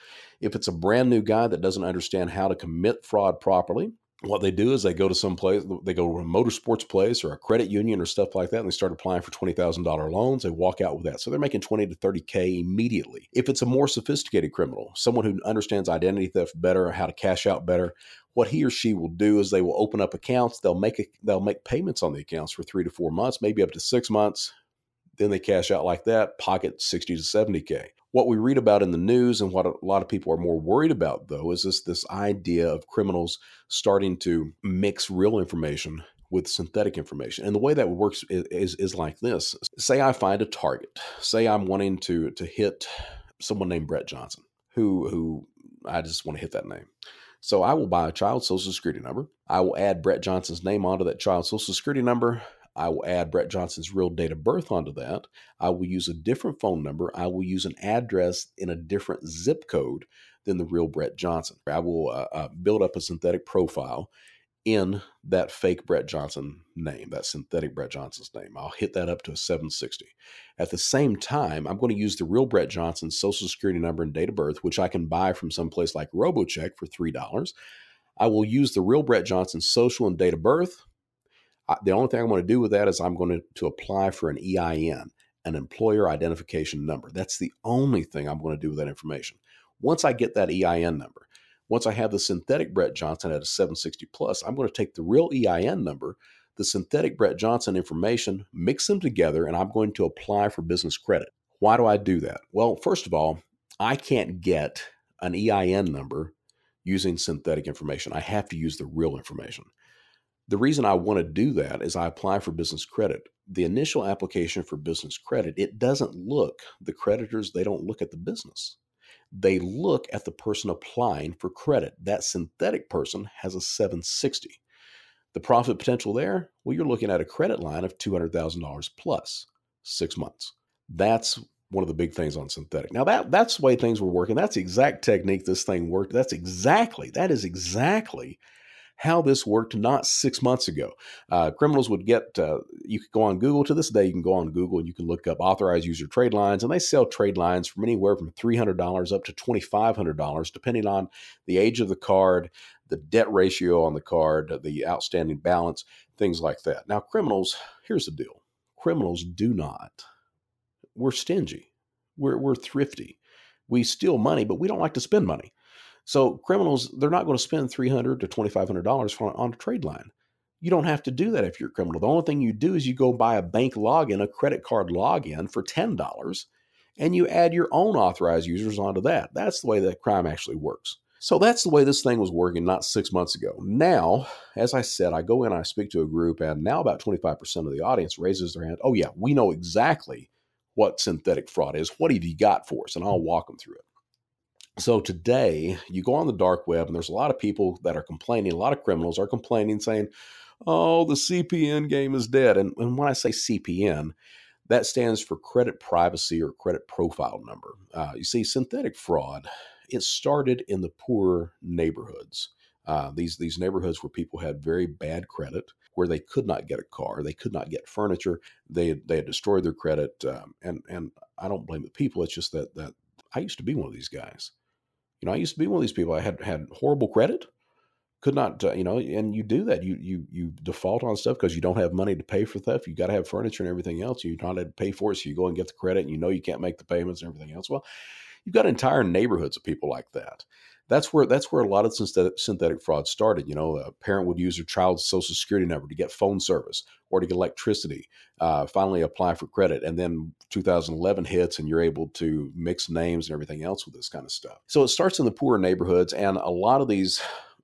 If it's a brand new guy that doesn't understand how to commit fraud properly, what they do is they go to some place, they go to a motorsports place or a credit union or stuff like that, and they start applying for twenty thousand dollars loans. They walk out with that. So they're making twenty to thirty K immediately. If it's a more sophisticated criminal, someone who understands identity theft better, how to cash out better, what he or she will do is they will open up accounts. They'll make a, they'll make payments on the accounts for three to four months, maybe up to six months. Then they cash out like that, pocket sixty to seventy K. What we read about in the news and what a lot of people are more worried about, though, is this, this idea of criminals starting to mix real information with synthetic information. And the way that works is, is, is like this. Say I find a target. Say I'm wanting to, to hit someone named Brett Johnson, who, who I just want to hit that name. So I will buy a child's Social Security number. I will add Brett Johnson's name onto that child's Social Security number. I will add Brett Johnson's real date of birth onto that. I will use a different phone number. I will use an address in a different zip code than the real Brett Johnson. I will uh, uh, build up a synthetic profile in that fake Brett Johnson name, that synthetic Brett Johnson's name. I'll hit that up to a seven sixty. At the same time, I'm going to use the real Brett Johnson's Social Security number and date of birth, which I can buy from someplace like RoboCheck for three dollars. I will use the real Brett Johnson's social and date of birth. The only thing I'm going to do with that is I'm going to, to apply for an E I N, an employer identification number. That's the only thing I'm going to do with that information. Once I get that E I N number, once I have the synthetic Brett Johnson at a seven sixty plus, I'm going to take the real E I N number, the synthetic Brett Johnson information, mix them together, and I'm going to apply for business credit. Why do I do that? Well, first of all, I can't get an E I N number using synthetic information. I have to use the real information. The reason I want to do that is I apply for business credit. The initial application for business credit, it doesn't look, the creditors, they don't look at the business. They look at the person applying for credit. That synthetic person has a seven sixty. The profit potential there, well, you're looking at a credit line of two hundred thousand dollars plus six months. That's one of the big things on synthetic. Now that that's the way things were working. That's the exact technique this thing worked. That's exactly, that is exactly how this worked not six months ago. Uh, criminals would get, uh, you could go on Google. To this day, you can go on Google and you can look up authorized user trade lines, and they sell trade lines from anywhere from three hundred dollars up to twenty-five hundred dollars, depending on the age of the card, the debt ratio on the card, the outstanding balance, things like that. Now, criminals, here's the deal. Criminals do not. We're stingy. We're, we're thrifty. We steal money, but we don't like to spend money. So criminals, they're not going to spend three hundred dollars to twenty-five hundred dollars on, on a trade line. You don't have to do that if you're a criminal. The only thing you do is you go buy a bank login, a credit card login for ten dollars, and you add your own authorized users onto that. That's the way that crime actually works. So that's the way this thing was working not six months ago. Now, as I said, I go in, I speak to a group, and now about twenty-five percent of the audience raises their hand. Oh yeah, we know exactly what synthetic fraud is. What have you got for us? And I'll walk them through it. So today, you go on the dark web, and there's a lot of people that are complaining. A lot of criminals are complaining, saying, oh, the C P N game is dead. And, and when I say C P N, that stands for credit privacy or credit profile number. Uh, you see, synthetic fraud, it started in the poorer neighborhoods. Uh, these, these neighborhoods where people had very bad credit. where they could not get a car, they could not get furniture, they had, they had destroyed their credit, um, and and I don't blame the people. It's just that that I used to be one of these guys. You know, I used to be one of these people. I had had horrible credit, could not, uh, you know, and you do that. You you you default on stuff because you don't have money to pay for stuff. You got to have furniture and everything else. You're not able to pay for it, so you go and get the credit, and you know you can't make the payments and everything else. Well, you've got entire neighborhoods of people like that. That's where that's where a lot of synthetic fraud started. You know, a parent would use their child's Social Security number to get phone service or to get electricity, uh, finally apply for credit. And then two thousand eleven hits and you're able to mix names and everything else with this kind of stuff. So it starts in the poorer neighborhoods, and a lot of these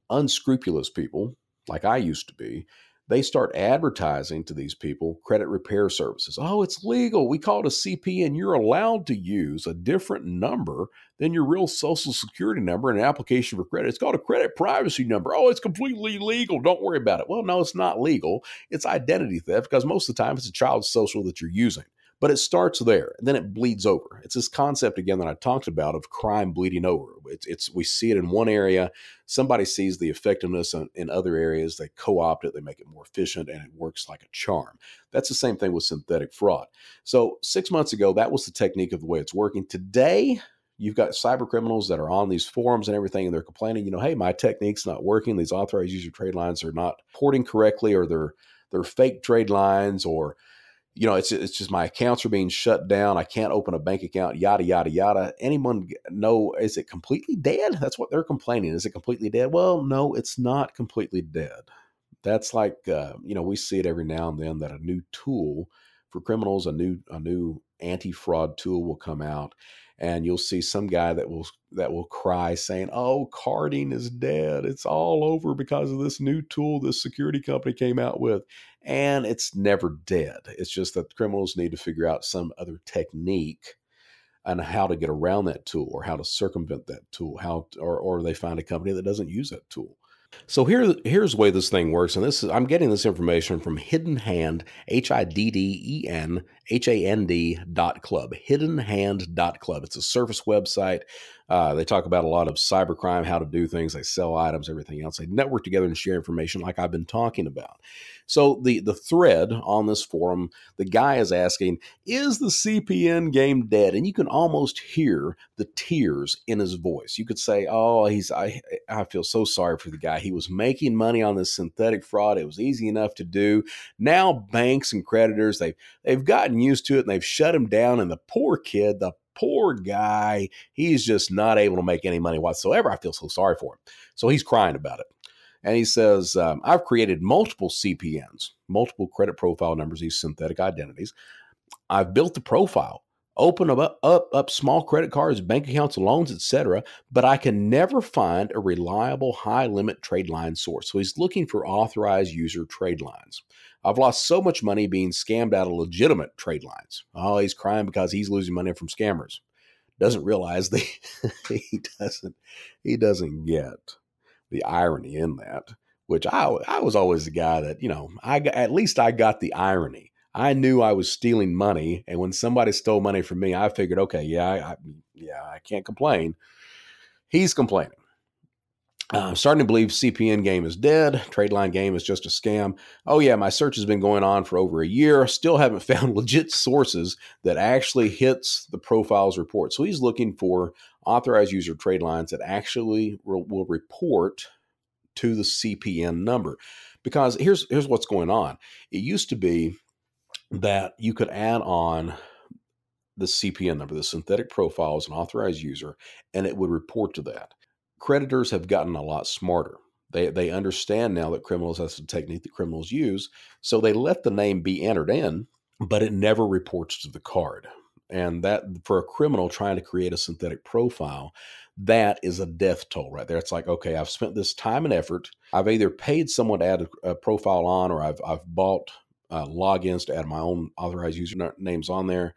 unscrupulous people, like I used to be, they start advertising to these people credit repair services. Oh, it's legal. We call it a C P N, and you're allowed to use a different number than your real Social Security number in an application for credit. It's called a credit privacy number. Oh, it's completely legal. Don't worry about it. Well, no, it's not legal. It's identity theft, because most of the time it's a child's social that you're using. But it starts there, and then it bleeds over. It's this concept, again, that I talked about of crime bleeding over. It's, it's we see it in one area. Somebody sees the effectiveness in, in other areas. They co-opt it. They make it more efficient, and it works like a charm. That's the same thing with synthetic fraud. So six months ago, that was the technique of the way it's working. Today, you've got cyber criminals that are on these forums and everything, and they're complaining, you know, hey, my technique's not working. These authorized user trade lines are not porting correctly, or they're, they're fake trade lines, or you know, it's it's just my accounts are being shut down. I can't open a bank account, yada, yada, yada. Anyone know, is it completely dead? That's what they're complaining. Is it completely dead? Well, no, it's not completely dead. That's like, uh, you know, we see it every now and then that a new tool for criminals, a new a new anti-fraud tool will come out, and you'll see some guy that will that will cry saying, oh, carding is dead. It's all over because of this new tool this security company came out with. And it's never dead. It's just that criminals need to figure out some other technique on how to get around that tool, or how to circumvent that tool, how or or they find a company that doesn't use that tool. So here, here's the way this thing works. And this is, I'm getting this information from Hidden Hand, H I D D E N, H A N D dot club, hidden hand dot club. It's a service website. Uh, they talk about a lot of cybercrime, how to do things. They sell items, everything else. They network together and share information like I've been talking about. So the, the thread on this forum, the guy is asking, is the C P N game dead? And you can almost hear the tears in his voice. You could say, oh, he's I, I feel so sorry for the guy. He was making money on this synthetic fraud. It was easy enough to do. Now banks and creditors, they've, they've gotten used to it, and they've shut him down. And the poor kid, the poor guy, he's just not able to make any money whatsoever. I feel so sorry for him. So he's crying about it. And he says, um, I've created multiple C P Ns, multiple credit profile numbers, these synthetic identities. I've built the profile, opened up, up, up small credit cards, bank accounts, loans, et cetera. But I can never find a reliable high-limit trade line source. So he's looking for authorized user trade lines. I've lost so much money being scammed out of legitimate trade lines. Oh, he's crying because he's losing money from scammers. Doesn't realize that he doesn't, he doesn't get the irony in that, which I, I was always the guy that, you know, I at least I got the irony. I knew I was stealing money. And when somebody stole money from me, I figured, okay, yeah, I, I yeah, I can't complain. He's complaining. Uh, I'm starting to believe C P N game is dead. Trade line game is just a scam. Oh yeah, my search has been going on for over a year. Still haven't found legit sources that actually hits the profiles report. So he's looking for authorized user trade lines that actually re- will report to the C P N number. Because here's here's what's going on. It used to be that you could add on the C P N number, the synthetic profile as an authorized user, and it would report to that. Creditors have gotten a lot smarter. They they understand now that criminals, that's the technique that criminals use. So they let the name be entered in, but it never reports to the card. And that, for a criminal trying to create a synthetic profile, that is a death toll right there. It's like, okay, I've spent this time and effort. I've either paid someone to add a, a profile on, or I've I've bought uh, logins to add my own authorized user names on there.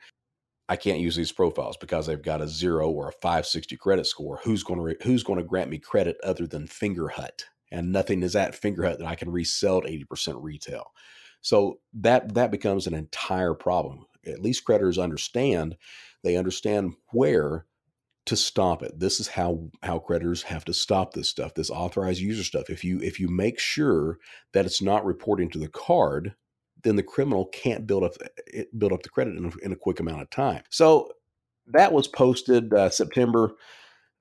I can't use these profiles because they've got a zero or a five sixty credit score. Who's going to re- who's going to grant me credit other than Fingerhut? And nothing is at Fingerhut that I can resell at eighty percent retail. So that that becomes an entire problem. At least creditors understand. They understand where to stop it. This is how, how creditors have to stop this stuff, this authorized user stuff. If you, if you make sure that it's not reporting to the card, then the criminal can't build up, build up the credit in a, in a quick amount of time. So that was posted uh, September,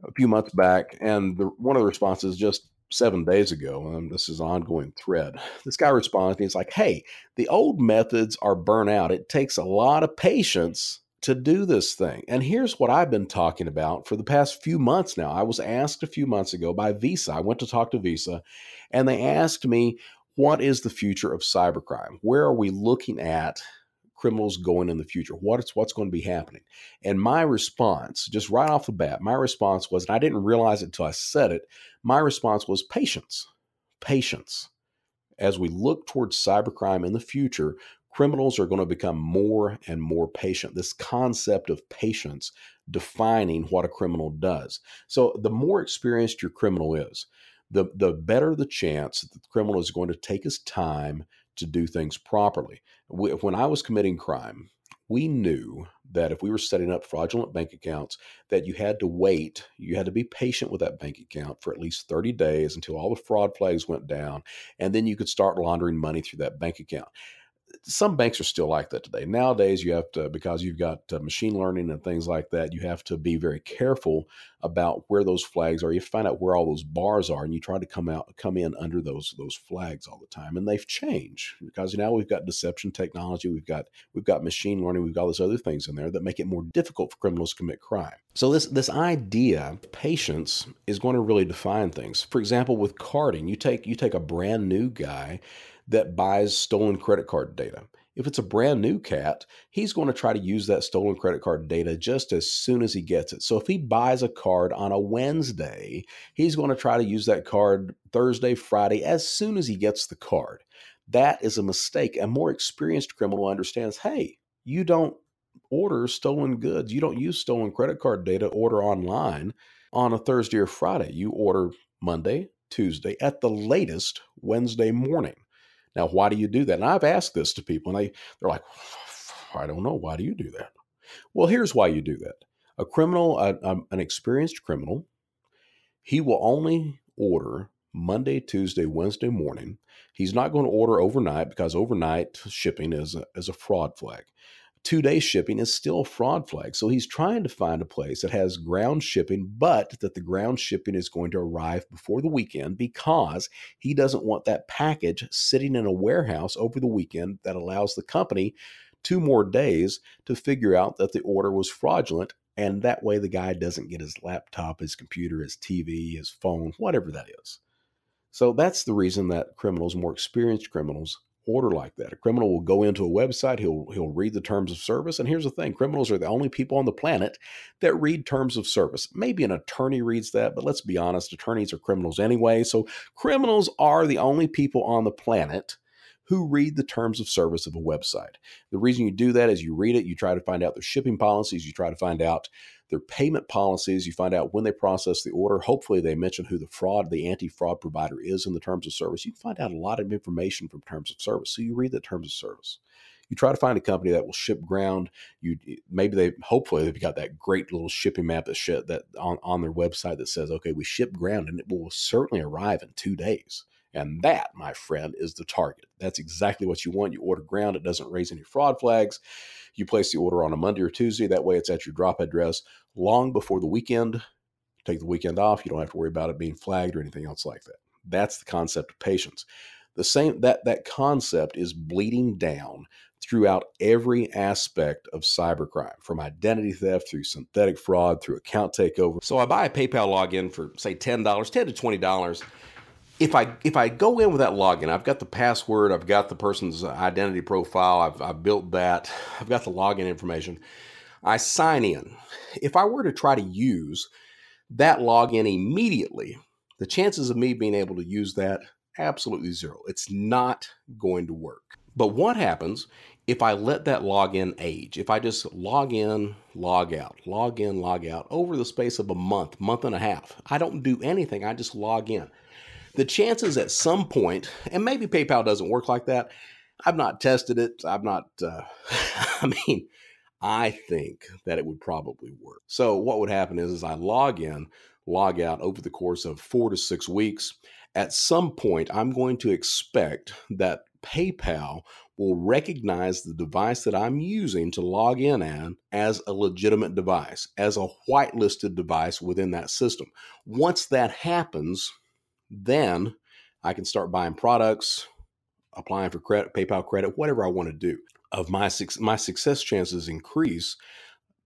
a few months back. And the, one of the responses just seven days ago, um, this is an ongoing thread. This guy responds, and he's like, hey, the old methods are burnt out. It takes a lot of patience to do this thing. And here's what I've been talking about for the past few months now. I was asked a few months ago by Visa. I went to talk to Visa, and they asked me, what is the future of cybercrime? Where are we looking at criminals going in the future? What's what's going to be happening? And my response, just right off the bat, my response was, and I didn't realize it until I said it, my response was patience, patience. As we look towards cybercrime in the future, criminals are going to become more and more patient. This concept of patience defining what a criminal does. So the more experienced your criminal is, the, the better the chance that the criminal is going to take his time to do things properly. We, when I was committing crime, we knew that if we were setting up fraudulent bank accounts, that you had to wait, you had to be patient with that bank account for at least thirty days until all the fraud flags went down, and then you could start laundering money through that bank account. Some banks are still like that today. Nowadays, you have to, because you've got uh, machine learning and things like that, you have to be very careful about where those flags are. You have to find out where all those bars are, and you try to come out, come in under those, those flags all the time. And they've changed because now we've got deception technology. We've got, we've got machine learning. We've got all these other things in there that make it more difficult for criminals to commit crime. So this, this idea of patience is going to really define things. For example, with carding, you take, you take a brand new guy that buys stolen credit card data. If it's a brand new cat, he's going to try to use that stolen credit card data just as soon as he gets it. So if he buys a card on a Wednesday, he's going to try to use that card Thursday, Friday, as soon as he gets the card. That is a mistake. A more experienced criminal understands, hey, you don't order stolen goods. You don't use stolen credit card data, order online on a Thursday or Friday. You order Monday, Tuesday, at the latest Wednesday morning. Now, why do you do that? And I've asked this to people, and they, they're like, I don't know. Why do you do that? Well, here's why you do that. A criminal, a, a, an experienced criminal, he will only order Monday, Tuesday, Wednesday morning. He's not going to order overnight because overnight shipping is a, is a fraud flag. Two-day shipping is still a fraud flag. So he's trying to find a place that has ground shipping, but that the ground shipping is going to arrive before the weekend because he doesn't want that package sitting in a warehouse over the weekend that allows the company two more days to figure out that the order was fraudulent. And that way the guy doesn't get his laptop, his computer, his T V, his phone, whatever that is. So that's the reason that criminals, more experienced criminals, order like that. A criminal will go into a website, he'll he'll read the terms of service. And here's the thing, criminals are the only people on the planet that read terms of service. Maybe an attorney reads that, but let's be honest, attorneys are criminals anyway. So criminals are the only people on the planet who read the terms of service of a website. The reason you do that is you read it, you try to find out their shipping policies, you try to find out their payment policies, you find out when they process the order. Hopefully they mention who the fraud, the anti-fraud provider is in the terms of service. You can find out a lot of information from terms of service. So you read the terms of service. You try to find a company that will ship ground. You maybe they, hopefully they've got that great little shipping map that shit that on, on their website that says, okay, we ship ground and it will certainly arrive in two days. And that, my friend, is the target. That's exactly what you want. You order ground. It doesn't raise any fraud flags. You place the order on a Monday or Tuesday. That way it's at your drop address long before the weekend. Take the weekend off. You don't have to worry about it being flagged or anything else like that. That's the concept of patience. The same, that, that concept is bleeding down throughout every aspect of cybercrime, from identity theft through synthetic fraud, through account takeover. So I buy a PayPal login for, say, ten dollars, ten to twenty dollars. If I if I go in with that login, I've got the password, I've got the person's identity profile, I've, I've built that, I've got the login information, I sign in. If I were to try to use that login immediately, the chances of me being able to use that, absolutely zero. It's not going to work. But what happens if I let that login age? If I just log in, log out, log in, log out over the space of a month, month and a half, I don't do anything, I just log in. The chances at some point, and maybe PayPal doesn't work like that. I've not tested it. I've not, uh, I mean, I think that it would probably work. So what would happen is, is I log in, log out over the course of four to six weeks. At some point, I'm going to expect that PayPal will recognize the device that I'm using to log in at as a legitimate device, as a whitelisted device within that system. Once that happens, then I can start buying products, applying for credit, PayPal credit, whatever I want to do. Of my my success chances increase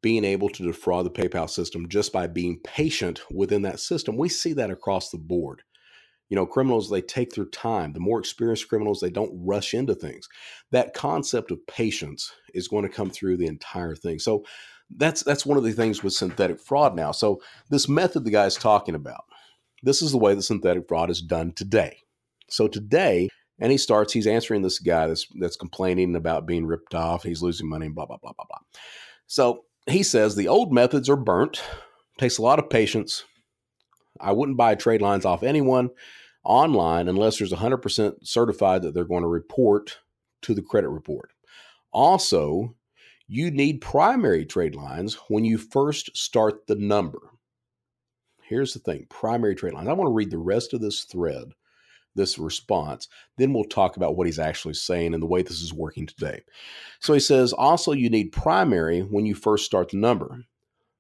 being able to defraud the PayPal system just by being patient within that system. We see that across the board. You know, criminals, they take their time. The more experienced criminals, they don't rush into things. That concept of patience is going to come through the entire thing. So that's that's one of the things with synthetic fraud now. So this method the guy's talking about, this is the way that synthetic fraud is done today. So today, and he starts, he's answering this guy that's that's complaining about being ripped off, he's losing money, blah, blah, blah, blah, blah. So he says the old methods are burnt, takes a lot of patience. I wouldn't buy trade lines off anyone online unless there's one hundred percent certified that they're going to report to the credit report. Also, you need primary trade lines when you first start the number. Here's the thing, primary trade lines. I want to read the rest of this thread, this response, then we'll talk about what he's actually saying and the way this is working today. So he says, also, you need primary when you first start the number.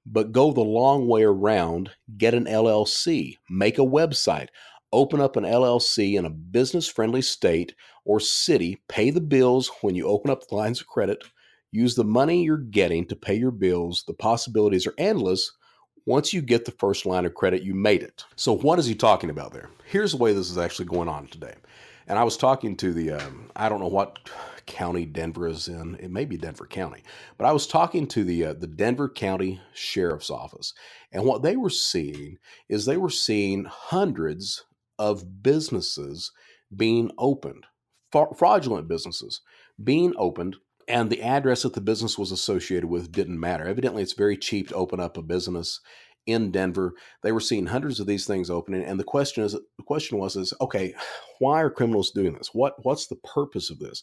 But go the long way around, get an L L C, make a website, open up an L L C in a business-friendly state or city, pay the bills when you open up the lines of credit, use the money you're getting to pay your bills. The possibilities are endless. Once you get the first line of credit, you made it. So what is he talking about there? Here's the way this is actually going on today. And I was talking to the, um, I don't know what county Denver is in. It may be Denver County. But I was talking to the uh, the Denver County Sheriff's Office. And what they were seeing is they were seeing hundreds of businesses being opened, fa- fraudulent businesses being opened. And the address that the business was associated with didn't matter. Evidently, it's very cheap to open up a business in Denver. They were seeing hundreds of these things opening. And the question is, the question was, is, okay, why are criminals doing this? What, what's the purpose of this?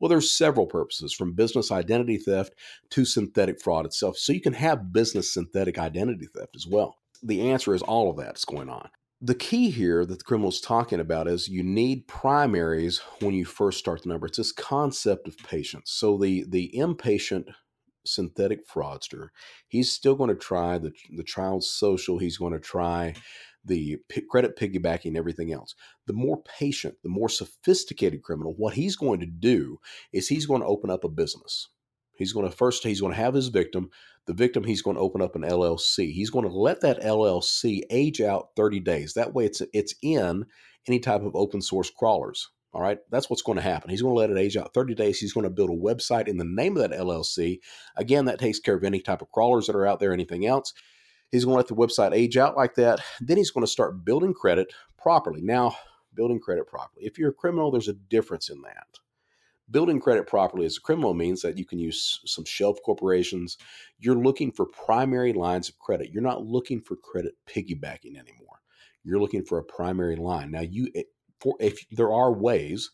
Well, there's several purposes, from business identity theft to synthetic fraud itself. So you can have business synthetic identity theft as well. The answer is all of that's going on. The key here that the criminal's talking about is you need primaries when you first start the number. It's this concept of patience. So the the impatient synthetic fraudster, he's still going to try the, the child's social. He's going to try the p- credit piggybacking, everything else. The more patient, the more sophisticated criminal, what he's going to do is he's going to open up a business. He's going to first, he's going to have his victim. The victim, he's going to open up an L L C. He's going to let that L L C age out thirty days. That way it's it's in any type of open source crawlers. All right. That's what's going to happen. He's going to let it age out thirty days. He's going to build a website in the name of that L L C. Again, that takes care of any type of crawlers that are out there, anything else. He's going to let the website age out like that. Then he's going to start building credit properly. Now, building credit properly. If you're a criminal, there's a difference in that. Building credit properly as a criminal means that you can use some shelf corporations. You're looking for primary lines of credit. You're not looking for credit piggybacking anymore. You're looking for a primary line. Now, you for if there are ways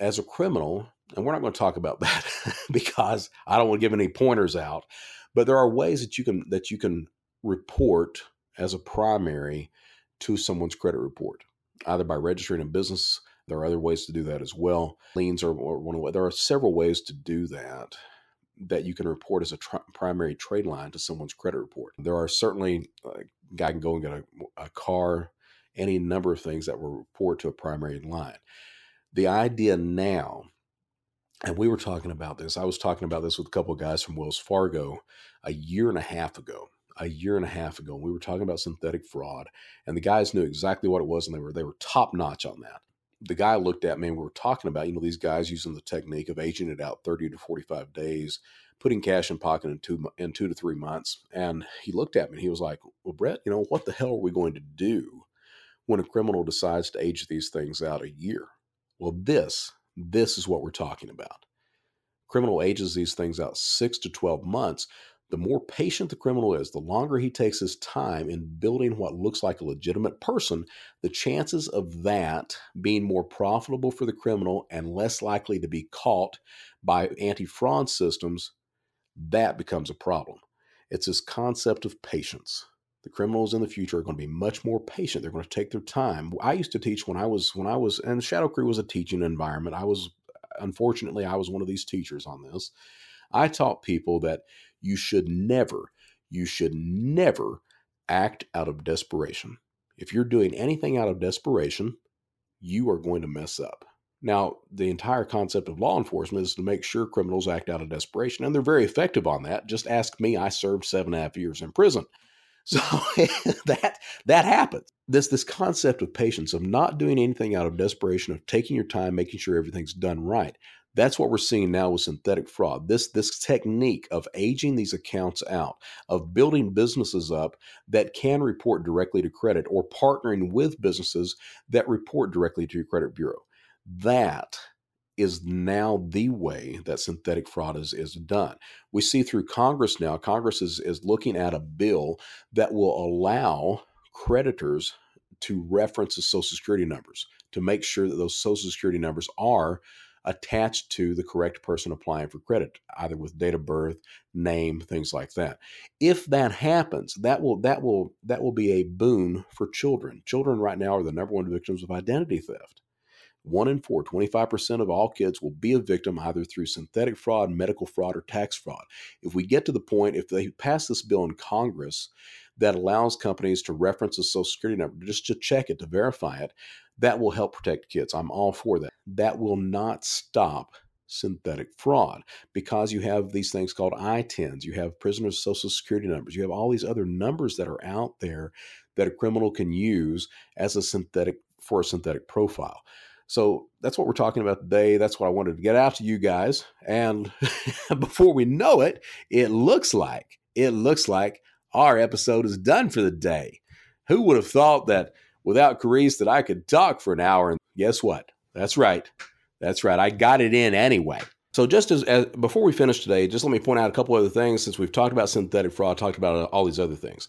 as a criminal, and we're not going to talk about that because I don't want to give any pointers out, but there are ways that you can that you can report as a primary to someone's credit report, either by registering a business. There are other ways to do that as well. Liens are one way. There are several ways to do that, that you can report as a tr- primary trade line to someone's credit report. There are certainly, uh, a guy can go and get a, a car, any number of things that will report to a primary line. The idea now, and we were talking about this, I was talking about this with a couple of guys from Wells Fargo a year and a half ago. A year and a half ago, we were talking about synthetic fraud, and the guys knew exactly what it was, and they were they were top notch on that. The guy looked at me and we were talking about, you know, these guys using the technique of aging it out thirty to forty-five days, putting cash in pocket in two, in two to three months. And he looked at me and he was like, well, Brett, you know, what the hell are we going to do when a criminal decides to age these things out a year? Well, this, this is what we're talking about. Criminal ages these things out six to twelve months. The more patient the criminal is, the longer he takes his time in building what looks like a legitimate person, the chances of that being more profitable for the criminal and less likely to be caught by anti-fraud systems that becomes a problem. It's this concept of patience. The criminals in the future are going to be much more patient. They're going to take their time. I used to teach when I was, when I was, and Shadow Crew was a teaching environment. I was, unfortunately, I was one of these teachers on this. I taught people that you should never, you should never act out of desperation. If you're doing anything out of desperation, you are going to mess up. Now, the entire concept of law enforcement is to make sure criminals act out of desperation, and they're very effective on that. Just ask me. I served seven and a half years in prison. So that that happens. This this concept of patience, of not doing anything out of desperation, of taking your time, making sure everything's done right. That's what we're seeing now with synthetic fraud. This this technique of aging these accounts out, of building businesses up that can report directly to credit, or partnering with businesses that report directly to your credit bureau. That is now the way that synthetic fraud is, is done. We see through Congress now, Congress is, is looking at a bill that will allow creditors to reference the Social Security numbers to make sure that those Social Security numbers are attached to the correct person applying for credit, either with date of birth, name, things like that. If that happens, that will that will that will be a boon for children. Children right now are the number one victims of identity theft. One in four, twenty-five percent of all kids will be a victim either through synthetic fraud, medical fraud, or tax fraud. If we get to the point, if they pass this bill in Congress that allows companies to reference a Social Security number, just to check it, to verify it, that will help protect kids. I'm all for that. That will not stop synthetic fraud, because you have these things called I T Ns, you have prisoners' Social Security numbers, you have all these other numbers that are out there that a criminal can use as a synthetic for a synthetic profile. So that's what we're talking about today. That's what I wanted to get out to you guys. And before we know it, it looks like, it looks like our episode is done for the day. Who would have thought that without Karisse that I could talk for an hour? And guess what? That's right. That's right. I got it in anyway. So just as, as before we finish today, just let me point out a couple other things, since we've talked about synthetic fraud, talked about all these other things.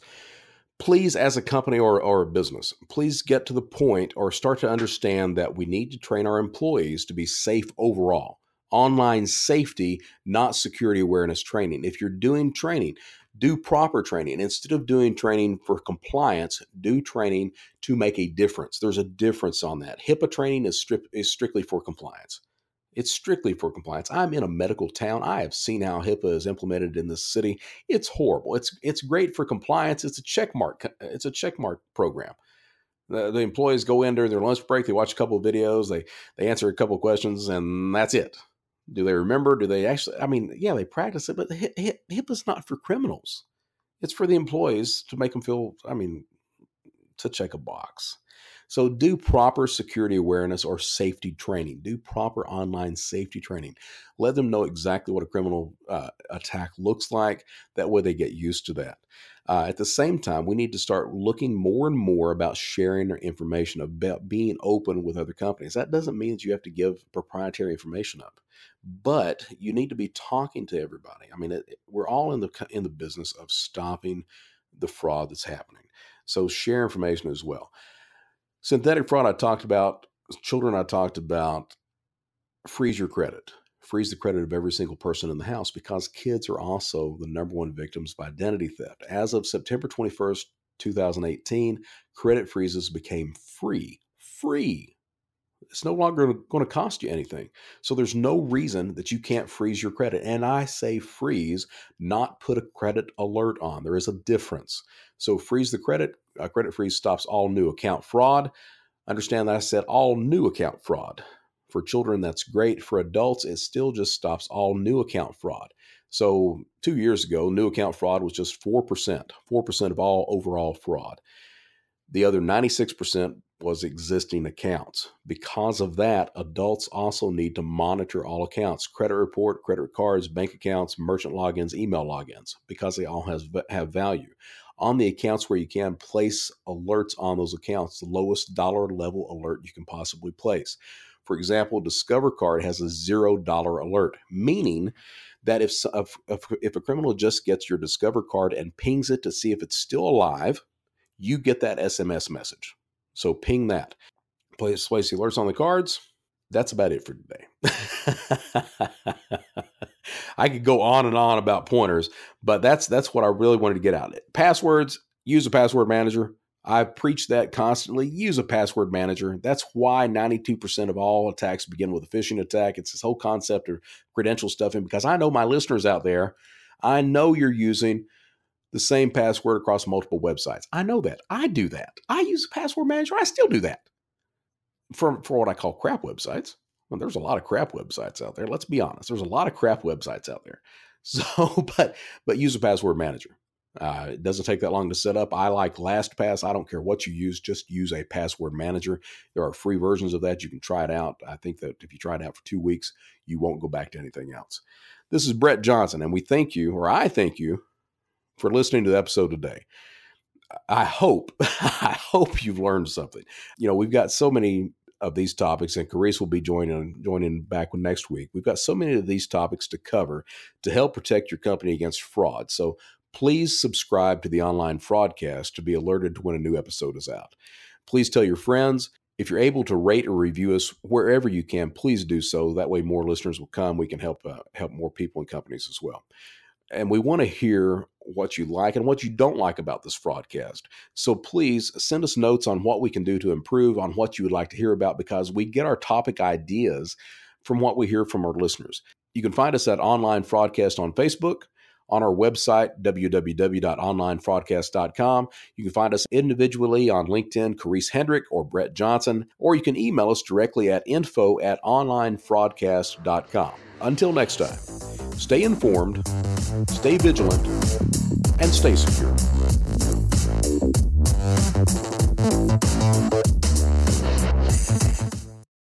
Please, as a company or, or a business, please get to the point or start to understand that we need to train our employees to be safe overall. Online safety, not security awareness training. If you're doing training, do proper training. Instead of doing training for compliance, do training to make a difference. There's a difference on that. HIPAA training is, strip, is strictly for compliance. It's strictly for compliance. I'm in a medical town. I have seen how HIPAA is implemented in this city. It's horrible. It's it's great for compliance. It's a checkmark. It's a checkmark program. The, the employees go in during their lunch break. They watch a couple of videos. They they answer a couple of questions, and that's it. Do they remember? Do they actually? I mean, yeah, they practice it, but HIPAA's not for criminals. It's for the employees to make them feel. I mean, to check a box. So do proper security awareness or safety training. Do proper online safety training. Let them know exactly what a criminal uh, attack looks like. That way they get used to that. Uh, at the same time, we need to start looking more and more about sharing their information, about being open with other companies. That doesn't mean that you have to give proprietary information up, but you need to be talking to everybody. I mean, it, it, we're all in the in the business of stopping the fraud that's happening. So share information as well. Synthetic fraud I talked about, children I talked about, freeze your credit. Freeze the credit of every single person in the house, because kids are also the number one victims of identity theft. As of September twenty-first, twenty eighteen, credit freezes became free. Free. It's no longer going to cost you anything. So there's no reason that you can't freeze your credit. And I say freeze, not put a credit alert on. There is a difference. So freeze the credit. A credit freeze stops all new account fraud. Understand that I said all new account fraud. For children, that's great. For adults, it still just stops all new account fraud. So two years ago, new account fraud was just four percent, four percent of all overall fraud. The other ninety-six percent was existing accounts. Because of that, adults also need to monitor all accounts, credit report, credit cards, bank accounts, merchant logins, email logins, because they all has, have value. On the accounts where you can, place alerts on those accounts, the lowest dollar level alert you can possibly place. For example, Discover Card has a zero dollar alert, meaning that if, if, if a criminal just gets your Discover Card and pings it to see if it's still alive, you get that S M S message. So ping that. Place, place the alerts on the cards. That's about it for today. I could go on and on about pointers, but that's that's what I really wanted to get out of it. Passwords, use a password manager. I preach that constantly. Use a password manager. That's why ninety-two percent of all attacks begin with a phishing attack. It's this whole concept of credential stuffing, because I know my listeners out there, I know you're using the same password across multiple websites. I know that. I do that. I use a password manager. I still do that for, for what I call crap websites. Well, there's a lot of crap websites out there. Let's be honest. There's a lot of crap websites out there. So, but, but use a password manager. Uh, it doesn't take that long to set up. I like LastPass. I don't care what you use. Just use a password manager. There are free versions of that. You can try it out. I think that if you try it out for two weeks, you won't go back to anything else. This is Brett Johnson, and we thank you, or I thank you, for listening to the episode today. I hope, I hope you've learned something. You know, we've got so many of these topics, and Karisse will be joining joining back next week. We've got so many of these topics to cover to help protect your company against fraud. So please subscribe to the Online Fraudcast to be alerted to when a new episode is out. Please tell your friends. If you're able to rate or review us wherever you can, please do so. That way more listeners will come. We can help uh, help more people and companies as well. And we want to hear what you like and what you don't like about this broadcast. So please send us notes on what we can do to improve, on what you would like to hear about, because we get our topic ideas from what we hear from our listeners. You can find us at Online Fraudcast on Facebook, on our website, w w w dot online fraudcast dot com. You can find us individually on LinkedIn, Karisse Hendrick or Brett Johnson, or you can email us directly at info at online fraudcast dot com. Until next time, stay informed, stay vigilant, and stay secure.